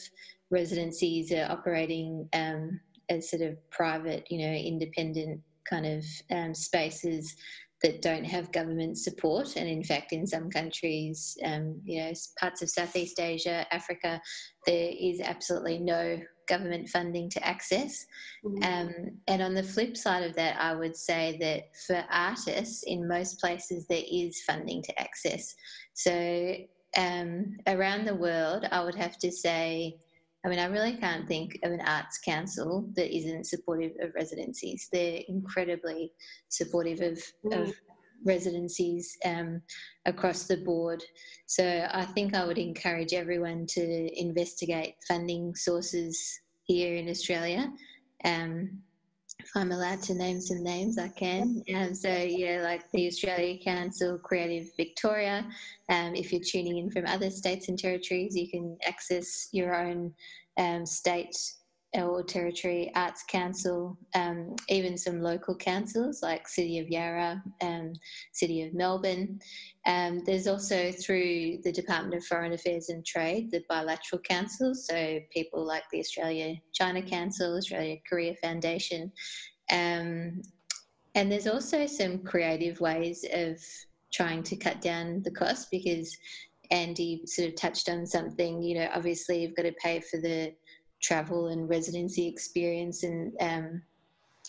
residencies are operating um, as sort of private, you know, independent kind of um, spaces that don't have government support, and in fact in some countries, um, you know, parts of Southeast Asia, Africa, there is absolutely no government funding to access. Mm-hmm. Um, and on the flip side of that, I would say that for artists in most places there is funding to access. So um, around the world, I would have to say, I mean, I really can't think of an arts council that isn't supportive of residencies. They're incredibly supportive of, mm. of residencies um, across the board. So I think I would encourage everyone to investigate funding sources here in Australia. Um, if I'm allowed to name some names, I can. Um, so, yeah, like the Australia Council, Creative Victoria. Um, if you're tuning in from other states and territories, you can access your own um, state or territory arts council, um, even some local councils like City of Yarra, um, City of Melbourne. Um, there's also through the Department of Foreign Affairs and Trade, the bilateral councils, so people like the Australia-China Council, Australia-Korea Foundation. Um, and there's also some creative ways of trying to cut down the cost, because Andy sort of touched on something, you know, obviously you've got to pay for the travel and residency experience, and um,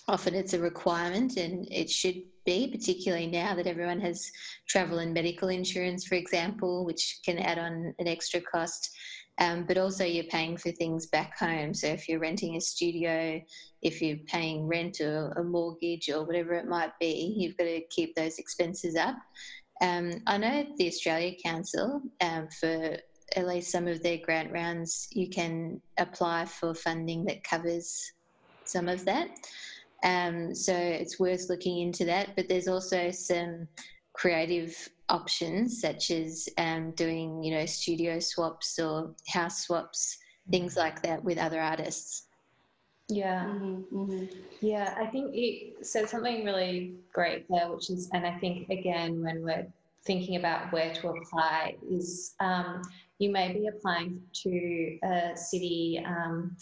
often it's a requirement, and it should be, particularly now that everyone has travel and medical insurance, for example, which can add on an extra cost. Um, but also you're paying for things back home. So if you're renting a studio, if you're paying rent or a mortgage or whatever it might be, you've got to keep those expenses up. Um, I know the Australia Council, um, for at least some of their grant rounds, you can apply for funding that covers some of that. Um, so it's worth looking into that. But there's also some creative options, such as um, doing, you know, studio swaps or house swaps, things like that with other artists. Yeah. Mm-hmm, mm-hmm. Yeah, I think you said something really great there, which is, and I think, again, when we're thinking about where to apply is um, you may be applying to a city um,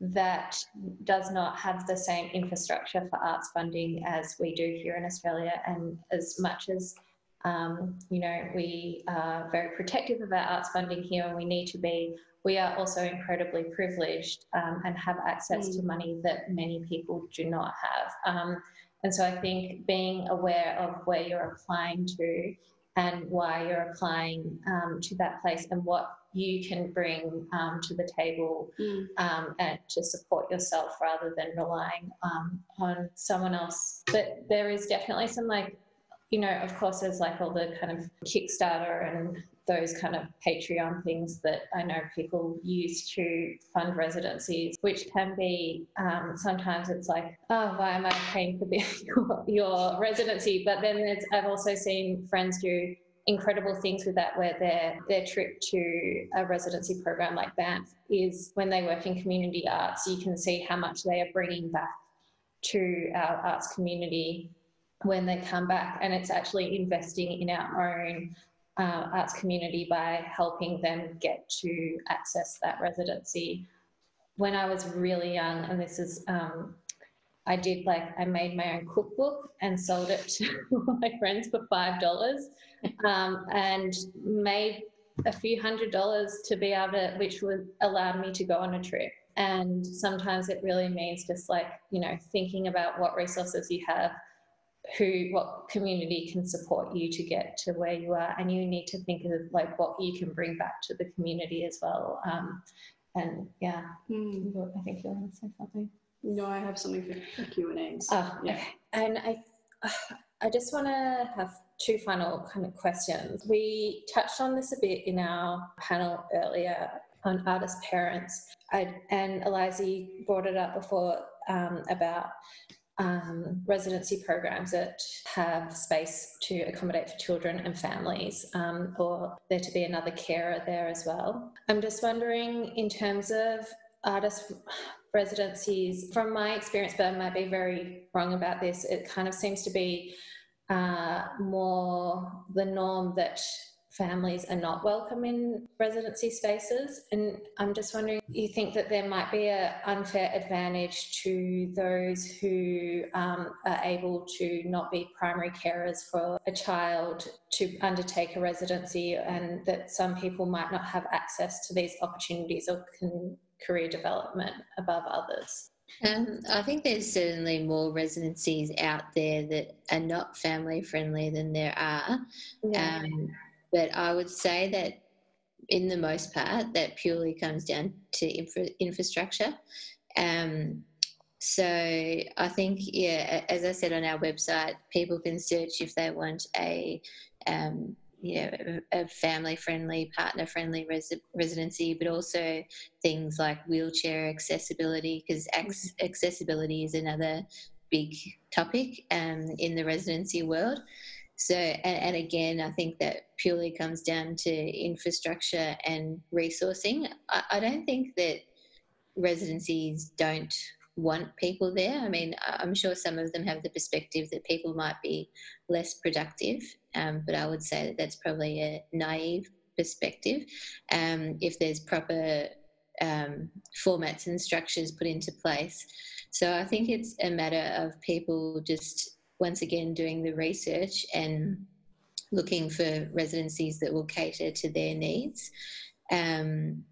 that does not have the same infrastructure for arts funding as we do here in Australia. And as much as, um, you know, we are very protective of our arts funding here, and we need to be, we are also incredibly privileged um, and have access mm. to money that many people do not have. Um, and so I think being aware of where you're applying to and why you're applying um, to that place and what you can bring um, to the table mm. um, and to support yourself rather than relying um, on someone else. But there is definitely some, like, you know, of course there's like all the kind of Kickstarter and those kind of Patreon things that I know people use to fund residencies, which can be, um, sometimes it's like, oh, why am I paying for this, your, your residency? But then there's, I've also seen friends do incredible things with that, where their their trip to a residency program like Banff is when they work in community arts, you can see how much they are bringing back to our arts community when they come back, and it's actually investing in our own uh, arts community by helping them get to access that residency. When I was really young, and this is um, I did like I made my own cookbook and sold it to my friends for five dollars, um, and made a few hundred dollars to be able to, which would allowed me to go on a trip. And sometimes it really means just like, you know, thinking about what resources you have, who, what community can support you to get to where you are, and you need to think of like what you can bring back to the community as well. Um, and yeah, mm. I think you'll say something. No, I have something for Q and A's. Oh, yeah. Okay. And I, I just want to have two final kind of questions. We touched on this a bit in our panel earlier on artist parents. I, and Eliza, you brought it up before um, about um, residency programs that have space to accommodate for children and families, um, or there to be another carer there as well. I'm just wondering, in terms of artist residencies, from my experience, but I might be very wrong about this, it kind of seems to be uh, more the norm that families are not welcome in residency spaces. And I'm just wondering, you think that there might be an unfair advantage to those who um, are able to not be primary carers for a child to undertake a residency, and that some people might not have access to these opportunities or can career development above others? Um, I think there's certainly more residencies out there that are not family friendly than there are. Yeah. Um, but I would say that in the most part that purely comes down to infra- infrastructure. Um, so I think, yeah, as I said on our website, people can search if they want a um, you know, a family-friendly, partner-friendly res- residency, but also things like wheelchair accessibility, because ac- accessibility is another big topic um, in the residency world. So, and, and again, I think that purely comes down to infrastructure and resourcing. I, I don't think that residencies don't want people there. I mean, I'm sure some of them have the perspective that people might be less productive, um, but I would say that that's probably a naive perspective. Um, if there's proper um, formats and structures put into place. So I think it's a matter of people just, once again, doing the research and looking for residencies that will cater to their needs. Um,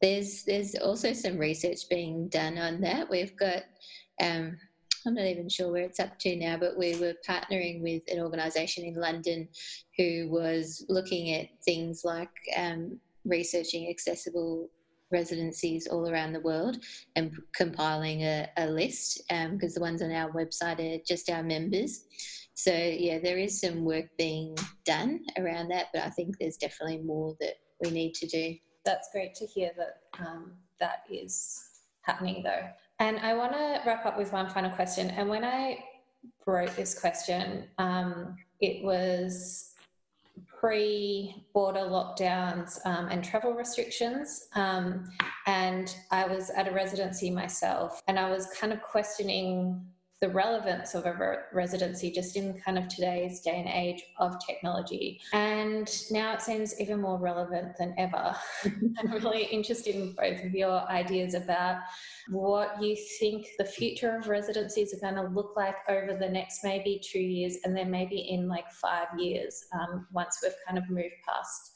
There's there's also some research being done on that. We've got, um, I'm not even sure where it's up to now, but we were partnering with an organisation in London who was looking at things like um, researching accessible residencies all around the world and p- compiling a, a list, because um, the ones on our website are just our members. So, yeah, there is some work being done around that, but I think there's definitely more that we need to do. That's great to hear that um, that is happening though. And I want to wrap up with one final question. And when I wrote this question, um, it was pre-border lockdowns um, and travel restrictions. Um, and I was at a residency myself, and I was kind of questioning the relevance of a re residency just in kind of today's day and age of technology. And now it seems even more relevant than ever. I'm really interested in both of your ideas about what you think the future of residencies are going to look like over the next maybe two years and then maybe in like five years um, once we've kind of moved past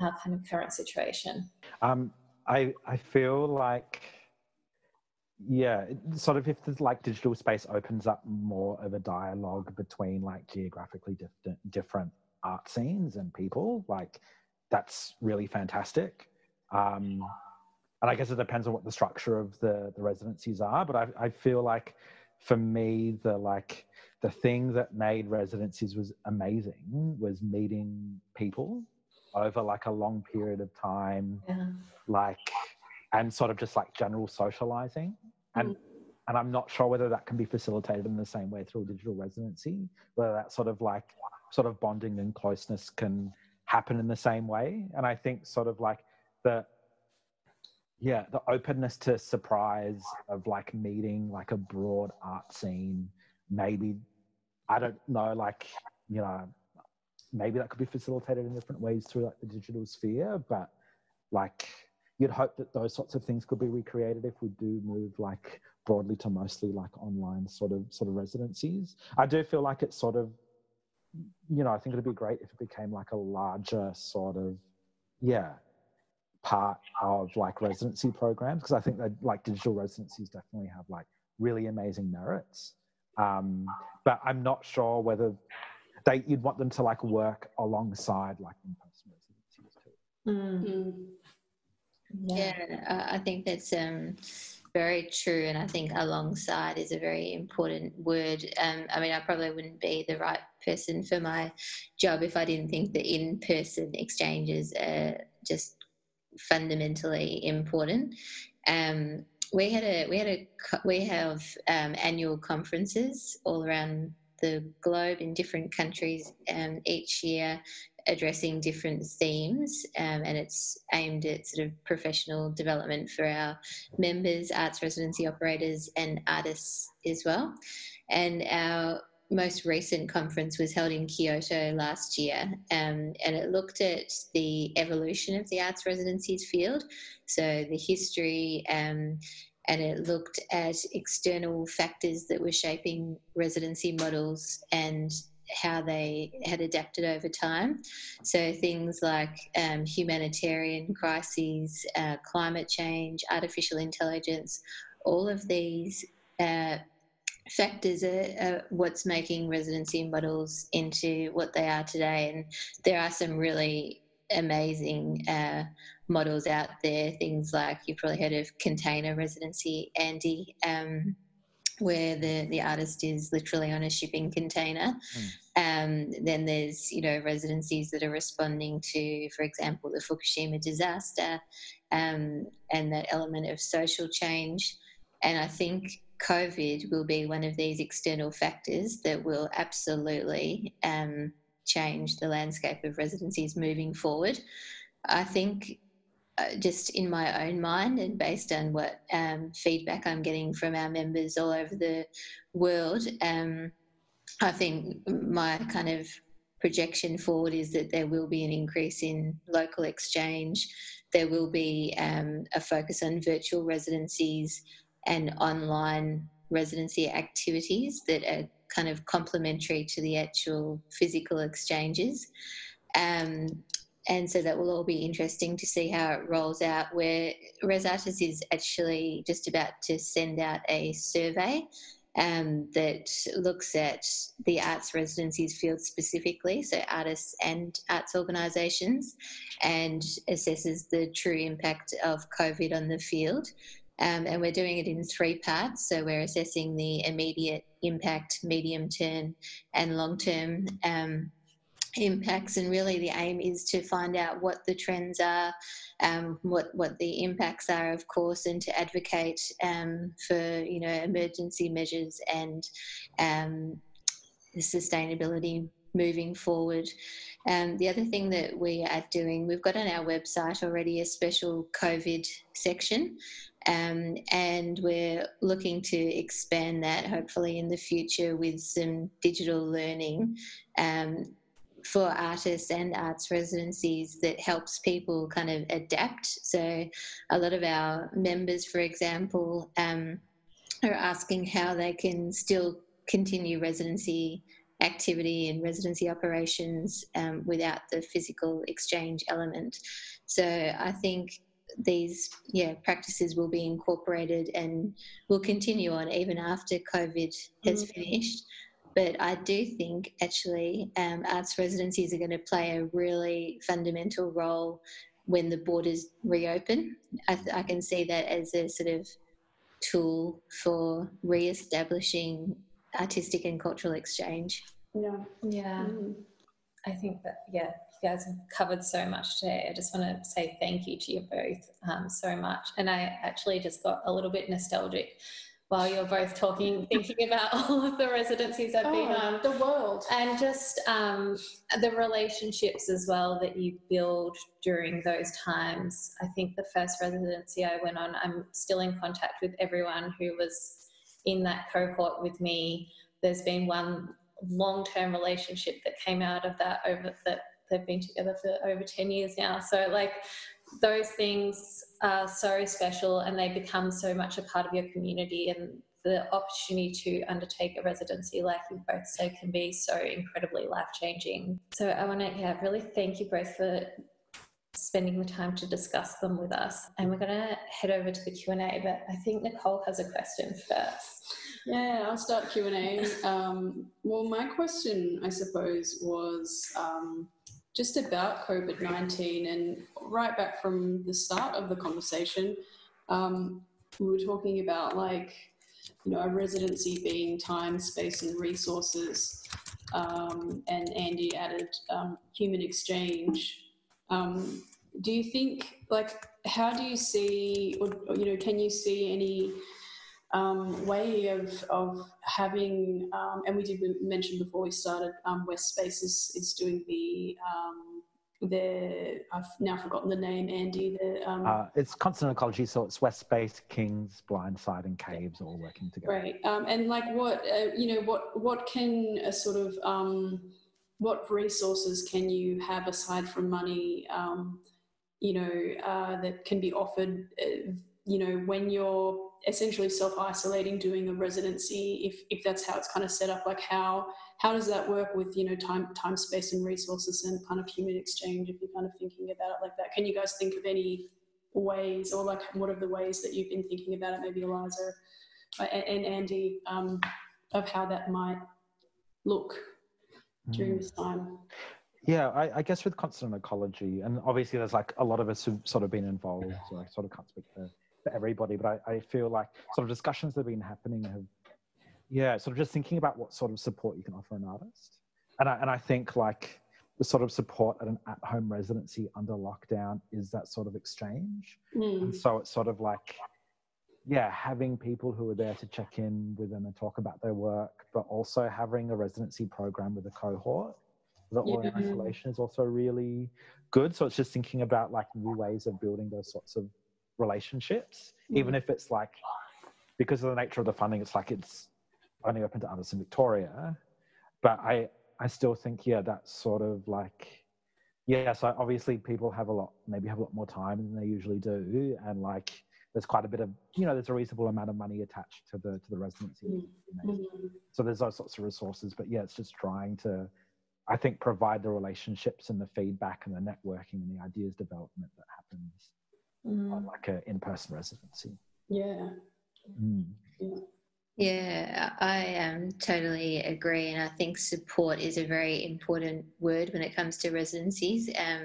our kind of current situation. Um, I, I feel like yeah, sort of if the like digital space opens up more of a dialogue between like geographically different different art scenes and people, like that's really fantastic. Um, and I guess it depends on what the structure of the, the residencies are, but I, I feel like for me, the like the thing that made residencies was amazing was meeting people over like a long period of time, yeah. like. And sort of just like general socializing. And, mm. and I'm not sure whether that can be facilitated in the same way through a digital residency, whether that sort of like sort of bonding and closeness can happen in the same way. And I think sort of like the, yeah, the openness to surprise of like meeting like a broad art scene, maybe, I don't know, like, you know, maybe that could be facilitated in different ways through like the digital sphere, but like, you'd hope that those sorts of things could be recreated if we do move like broadly to mostly like online sort of sort of residencies. I do feel like it's sort of, you know, I think it'd be great if it became like a larger sort of, yeah, part of like residency programs, because I think that like digital residencies definitely have like really amazing merits. Um, but I'm not sure whether they, you'd want them to like work alongside like in-person residencies too. Mm-hmm. Yeah, yeah, I think that's um, very true, and I think alongside is a very important word. Um, I mean, I probably wouldn't be the right person for my job if I didn't think that in-person exchanges are just fundamentally important. Um, we had a we had a we have um, annual conferences all around the globe in different countries um, each year, addressing different themes, um, and it's aimed at sort of professional development for our members, arts residency operators and artists as well. And our most recent conference was held in Kyoto last year, um, and it looked at the evolution of the arts residencies field, so the history, um, and it looked at external factors that were shaping residency models and how they had adapted over time. So things like um, humanitarian crises, uh, climate change, artificial intelligence, all of these uh, factors are, are what's making residency models into what they are today. And there are some really amazing uh, models out there, things like, you've probably heard of container residency, Andy, um, where the, the artist is literally on a shipping container. Mm. Um, then there's, you know, residencies that are responding to, for example, the Fukushima disaster, um, and that element of social change. And I think COVID will be one of these external factors that will absolutely um, change the landscape of residencies moving forward. I think Uh, just in my own mind and based on what um, feedback I'm getting from our members all over the world, um, I think my kind of projection forward is that there will be an increase in local exchange. There will be um, a focus on virtual residencies and online residency activities that are kind of complementary to the actual physical exchanges. Um, And so that will all be interesting to see how it rolls out, where Res Artiste is actually just about to send out a survey um, that looks at the arts residencies field specifically, so artists and arts organisations, and assesses the true impact of COVID on the field. Um, and we're doing it in three parts. So we're assessing the immediate impact, medium-term and long-term um, impacts, and really the aim is to find out what the trends are, um, what what the impacts are, of course, and to advocate um, for you know emergency measures and um, sustainability moving forward. Um, the other thing that we are doing, we've got on our website already a special COVID section, um, and we're looking to expand that hopefully in the future with some digital learning Um, for artists and arts residencies that helps people kind of adapt. So a lot of our members, for example, um, are asking how they can still continue residency activity and residency operations um, without the physical exchange element. So I think these yeah practices will be incorporated and will continue on even after COVID has mm-hmm. finished. But I do think, actually, um, arts residencies are going to play a really fundamental role when the borders reopen. I, th I can see that as a sort of tool for re-establishing artistic and cultural exchange. Yeah. Yeah. Mm. I think that, yeah, you guys have covered so much today. I just want to say thank you to you both um, so much. And I actually just got a little bit nostalgic while you're both talking, thinking about all of the residencies I've oh, been on. The world. And just um, the relationships as well that you build during those times. I think the first residency I went on, I'm still in contact with everyone who was in that cohort with me. There's been one long-term relationship that came out of that, over that they've been together for over ten years now. So, like, those things are so special and they become so much a part of your community, and the opportunity to undertake a residency, like you both say, can be so incredibly life-changing. So I want to yeah, really thank you both for spending the time to discuss them with us. And we're going to head over to the Q and A, but I think Nicole has a question first. Yeah, I'll start Q and A. Um, well, my question, I suppose, was Um, just about COVID nineteen, and right back from the start of the conversation, um, we were talking about, like, you know, a residency being time, space and resources, um, and Andy added um, human exchange. Um, do you think, like, how do you see, or, you know, can you see any Um, way of, of having, um, and we did mention before we started, um, Westspace is, is doing the, um, the, I've now forgotten the name, Andy. The, um, uh, it's Constant Ecology, so it's Westspace, Kings, Blindside and Caves all working together. Right, um, and like what, uh, you know, what, what can a sort of, um, what resources can you have aside from money, um, you know, uh, that can be offered, uh, you know, when you're essentially self-isolating, doing a residency, if, if that's how it's kind of set up, like how how does that work with, you know, time, time, space and resources and kind of human exchange, if you're kind of thinking about it like that? Can you guys think of any ways, or like what are the ways that you've been thinking about it, maybe Eliza and Andy, um, of how that might look during mm. this time? Yeah, I, I guess with Constant Ecology, and obviously there's like a lot of us who've sort of been involved, so I sort of can't speak to for everybody, but I, I feel like sort of discussions that have been happening have, yeah, sort of just thinking about what sort of support you can offer an artist. And I, and I think like the sort of support at an at-home residency under lockdown is that sort of exchange. Mm. And so it's sort of like, yeah, having people who are there to check in with them and talk about their work, but also having a residency program with a cohort that all in isolation is also really good. So it's just thinking about like new ways of building those sorts of relationships, even mm. if it's like, because of the nature of the funding, it's like it's only open to artists in Victoria, but I I still think yeah that's sort of like yeah so obviously people have a lot maybe have a lot more time than they usually do, and like there's quite a bit of you know there's a reasonable amount of money attached to the to the residency, mm. you know? mm. so there's those sorts of resources, but yeah it's just trying to I think provide the relationships and the feedback and the networking and the ideas development that happens on like an in-person residency. Yeah. Mm. Yeah, I um, totally agree. And I think support is a very important word when it comes to residencies. Um,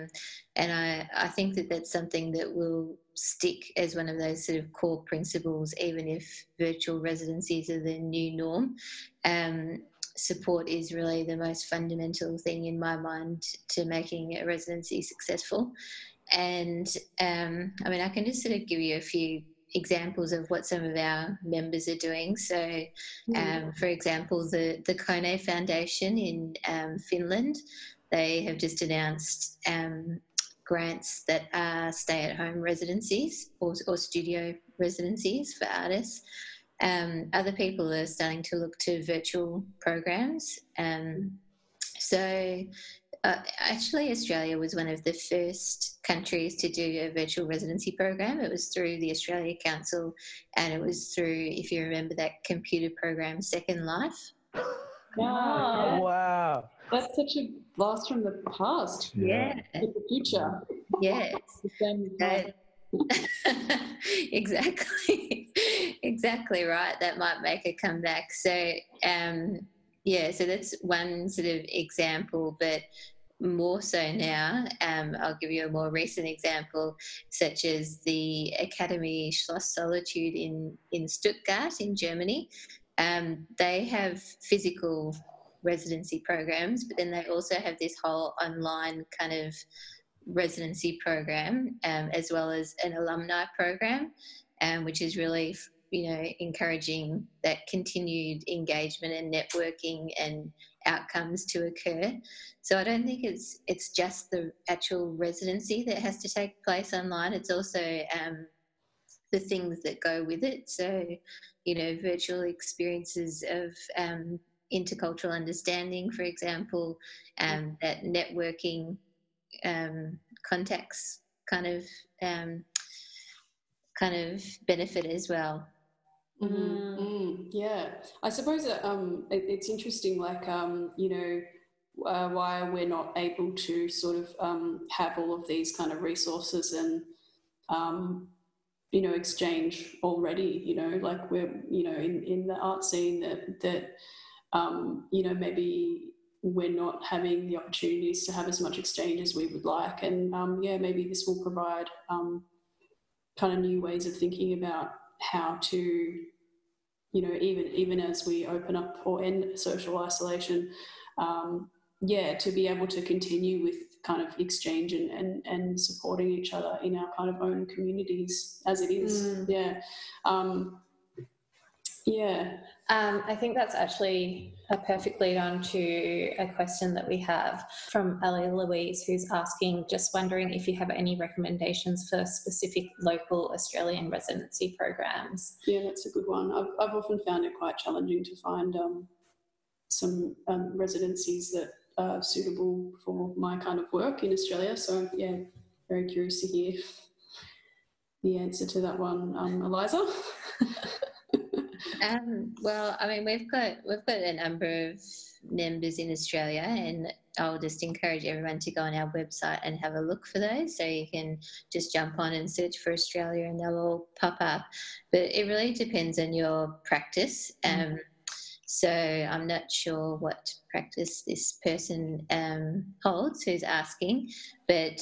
and I, I think that that's something that will stick as one of those sort of core principles, even if virtual residencies are the new norm. Um, support is really the most fundamental thing in my mind to making a residency successful. And um, I mean, I can just sort of give you a few examples of what some of our members are doing. So, um, for example, the, the Kone Foundation in um, Finland, they have just announced um, grants that are stay-at-home residencies or, or studio residencies for artists. Um, other people are starting to look to virtual programs. Um, so uh, actually Australia was one of the first countries to do a virtual residency program. It was through the Australia Council, and it was through, if you remember, that computer program Second Life. Wow. Wow. That's such a blast from the past. Yeah. To the future. Yes. Exactly. Exactly right. That might make a comeback. So, um, yeah, so that's one sort of example, but more so now, um, I'll give you a more recent example, such as the Academy Schloss Solitude in, in Stuttgart in Germany. Um, they have physical residency programs, but then they also have this whole online kind of residency program, um, as well as an alumni program, um, which is really, you know, encouraging that continued engagement and networking and outcomes to occur. So I don't think it's it's just the actual residency that has to take place online. It's also um, the things that go with it. So, you know, virtual experiences of um, intercultural understanding, for example, um, that networking um, contacts kind of um, kind of benefit as well. Mm-hmm. Yeah, I suppose um, it, it's interesting, like, um, you know, uh, why we're not able to sort of um, have all of these kind of resources and, um, you know, exchange already, you know, like we're, you know, in, in the art scene that, that um, you know, maybe we're not having the opportunities to have as much exchange as we would like. And, um, yeah, maybe this will provide um, kind of new ways of thinking about how to, you know, even even as we open up or end social isolation, um, yeah, to be able to continue with kind of exchange and, and, and supporting each other in our kind of own communities as it is. Mm. Yeah. Um, yeah. Um, I think that's actually a perfect lead on to a question that we have from Ellie Louise, who's asking, just wondering if you have any recommendations for specific local Australian residency programs. Yeah, that's a good one. I've, I've often found it quite challenging to find um, some um, residencies that are suitable for my kind of work in Australia. So, yeah, very curious to hear the answer to that one, um, Eliza. Um, well, I mean, we've got we've got a number of members in Australia, and I'll just encourage everyone to go on our website and have a look for those. So you can just jump on and search for Australia, and they'll all pop up. But it really depends on your practice. Um, so I'm not sure what practice this person um, holds who's asking, but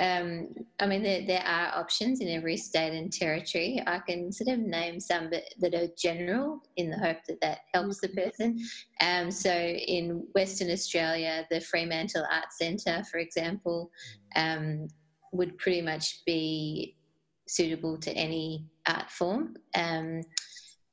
um, I mean there, there are options in every state and territory. I can sort of name some that are general in the hope that that helps the person. Um, so in Western Australia, the Fremantle Art Centre, for example, um, would pretty much be suitable to any art form. Um,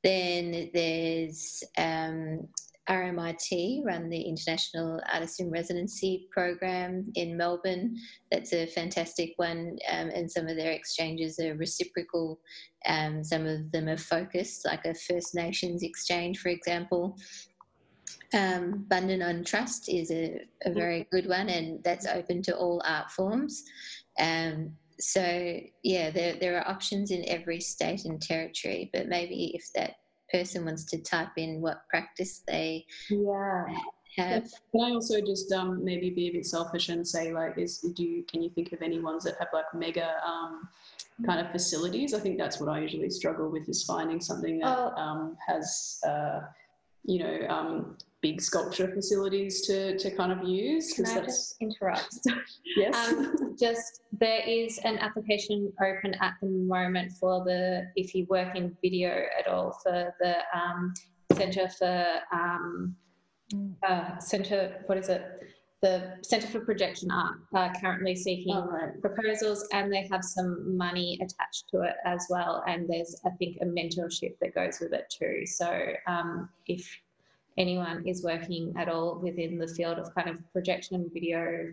Then there's um, R M I T, run the International Artist in Residency program in Melbourne. That's a fantastic one, um, and some of their exchanges are reciprocal. Um, some of them are focused, like a First Nations exchange, for example. Um, Bundoora on Trust is a, a very good one, and that's open to all art forms. Um, So, yeah, there, there are options in every state and territory, but maybe if that person wants to type in what practice they yeah. have. Can I also just um, maybe be a bit selfish and say, like, is do you, can you think of any ones that have, like, mega um, kind of facilities? I think that's what I usually struggle with, is finding something that oh. um, has, uh, you know, um, big sculpture facilities to, to kind of use. Can I that's... just interrupt? Yes. Um, just there is an application open at the moment for the, if you work in video at all, for the um, Centre for um, uh, Centre, what is it? The Centre for Projection Art are currently seeking oh, right. proposals, and they have some money attached to it as well. And there's, I think, a mentorship that goes with it too. So um, if anyone is working at all within the field of kind of projection and video,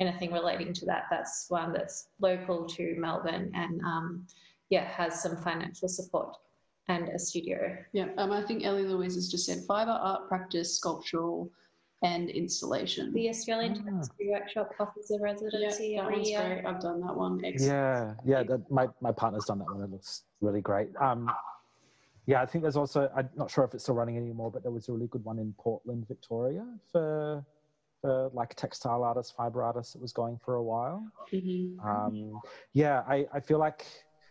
anything relating to that, that's one that's local to Melbourne and um, yeah, has some financial support and a studio. Yeah, um, I think Ellie Louise has just said fibre, art practice, sculptural, and installation. The Australian oh. Tapestry Workshop offers a residency. Yeah, that one's great. I've done that one. Excellent. Yeah, yeah, that, my, my partner's done that one. It looks really great. Um, yeah, I think there's also, I'm not sure if it's still running anymore, but there was a really good one in Portland, Victoria for, for like textile artists, fibre artists that was going for a while. Mm-hmm. um, yeah, I, I feel like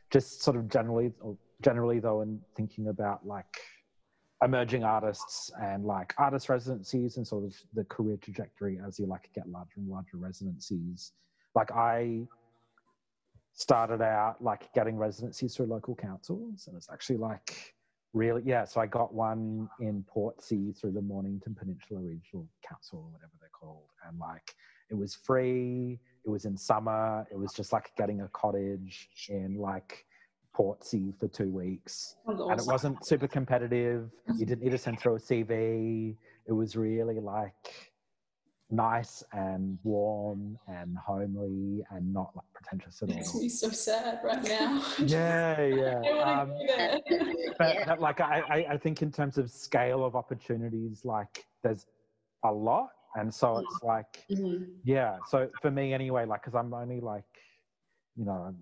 just sort of generally, or generally though, in thinking about like, emerging artists and like artist residencies and sort of the career trajectory as you like get larger and larger residencies. Like I started out like getting residencies through local councils, and it's actually like really, yeah. So I got one in Portsea through the Mornington Peninsula Regional Council or whatever they're called. And like, it was free, it was in summer. It was just like getting a cottage in like Portsea for two weeks awesome. And it wasn't super competitive. You didn't need to send through a C V. It was really like nice and warm and homely and not like pretentious at all. It makes me so sad right now. yeah, yeah. I um, that. but, yeah. but like I, I think in terms of scale of opportunities, like there's a lot, and so it's like mm-hmm. yeah. So for me anyway, like because I'm only like you know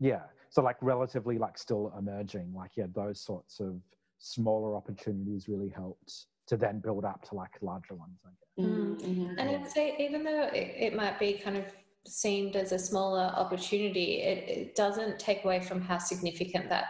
yeah. So like relatively like still emerging, like, yeah, those sorts of smaller opportunities really helped to then build up to like larger ones, I guess. Mm-hmm. And I'd say even though it, it might be kind of seemed as a smaller opportunity, it, it doesn't take away from how significant that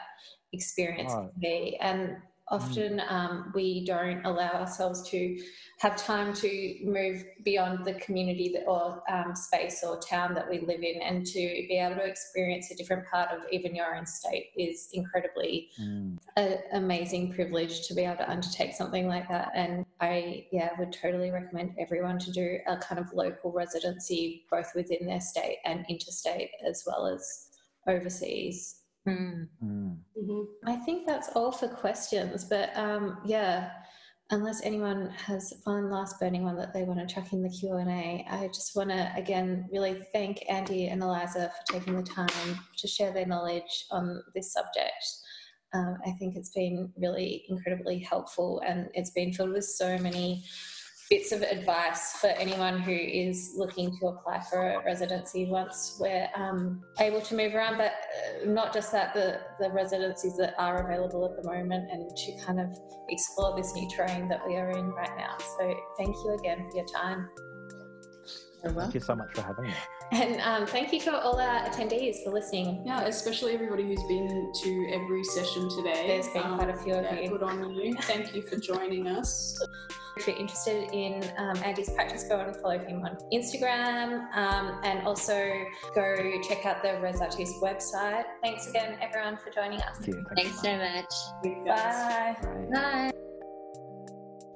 experience oh. can be. And often mm. um, we don't allow ourselves to have time to move beyond the community that, or um, space or town that we live in, and to be able to experience a different part of even your own state is incredibly mm. an amazing privilege to be able to undertake something like that. And I yeah would totally recommend everyone to do a kind of local residency both within their state and interstate as well as overseas. Mm. Mm. Mm-hmm. I think that's all for questions, but um, yeah, unless anyone has one last burning one that they want to chuck in the Q and A, I just want to again really thank Andy and Eliza for taking the time to share their knowledge on this subject. Um, I think it's been really incredibly helpful, and it's been filled with so many bits of advice for anyone who is looking to apply for a residency once we're um, able to move around, but not just that, the, the residencies that are available at the moment, and to kind of explore this new terrain that we are in right now. So thank you again for your time. Well. Thank you so much for having me. And um, thank you to all our attendees for listening. Yeah, especially everybody who's been to every session today. There's been um, quite a few of yeah, you. Good on you. Thank you for joining us. If you're interested in um, Andy's practice, go and follow him on Instagram, um, and also go check out the Res Artiste website. Thanks again, everyone, for joining us. Thank you. Thanks so much. Bye. Bye.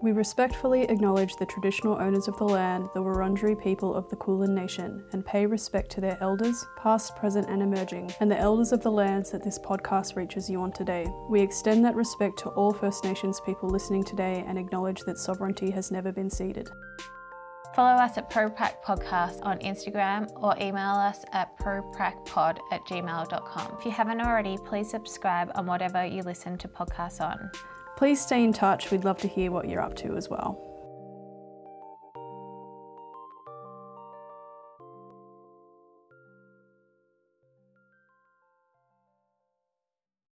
We respectfully acknowledge the traditional owners of the land, the Wurundjeri people of the Kulin Nation, and pay respect to their elders, past, present and emerging, and the elders of the lands that this podcast reaches you on today. We extend that respect to all First Nations people listening today and acknowledge that sovereignty has never been ceded. Follow us at ProPrac Podcast on Instagram, or email us at propracpod at gmail dot com. If you haven't already, please subscribe on whatever you listen to podcasts on. Please stay in touch. We'd love to hear what you're up to as well.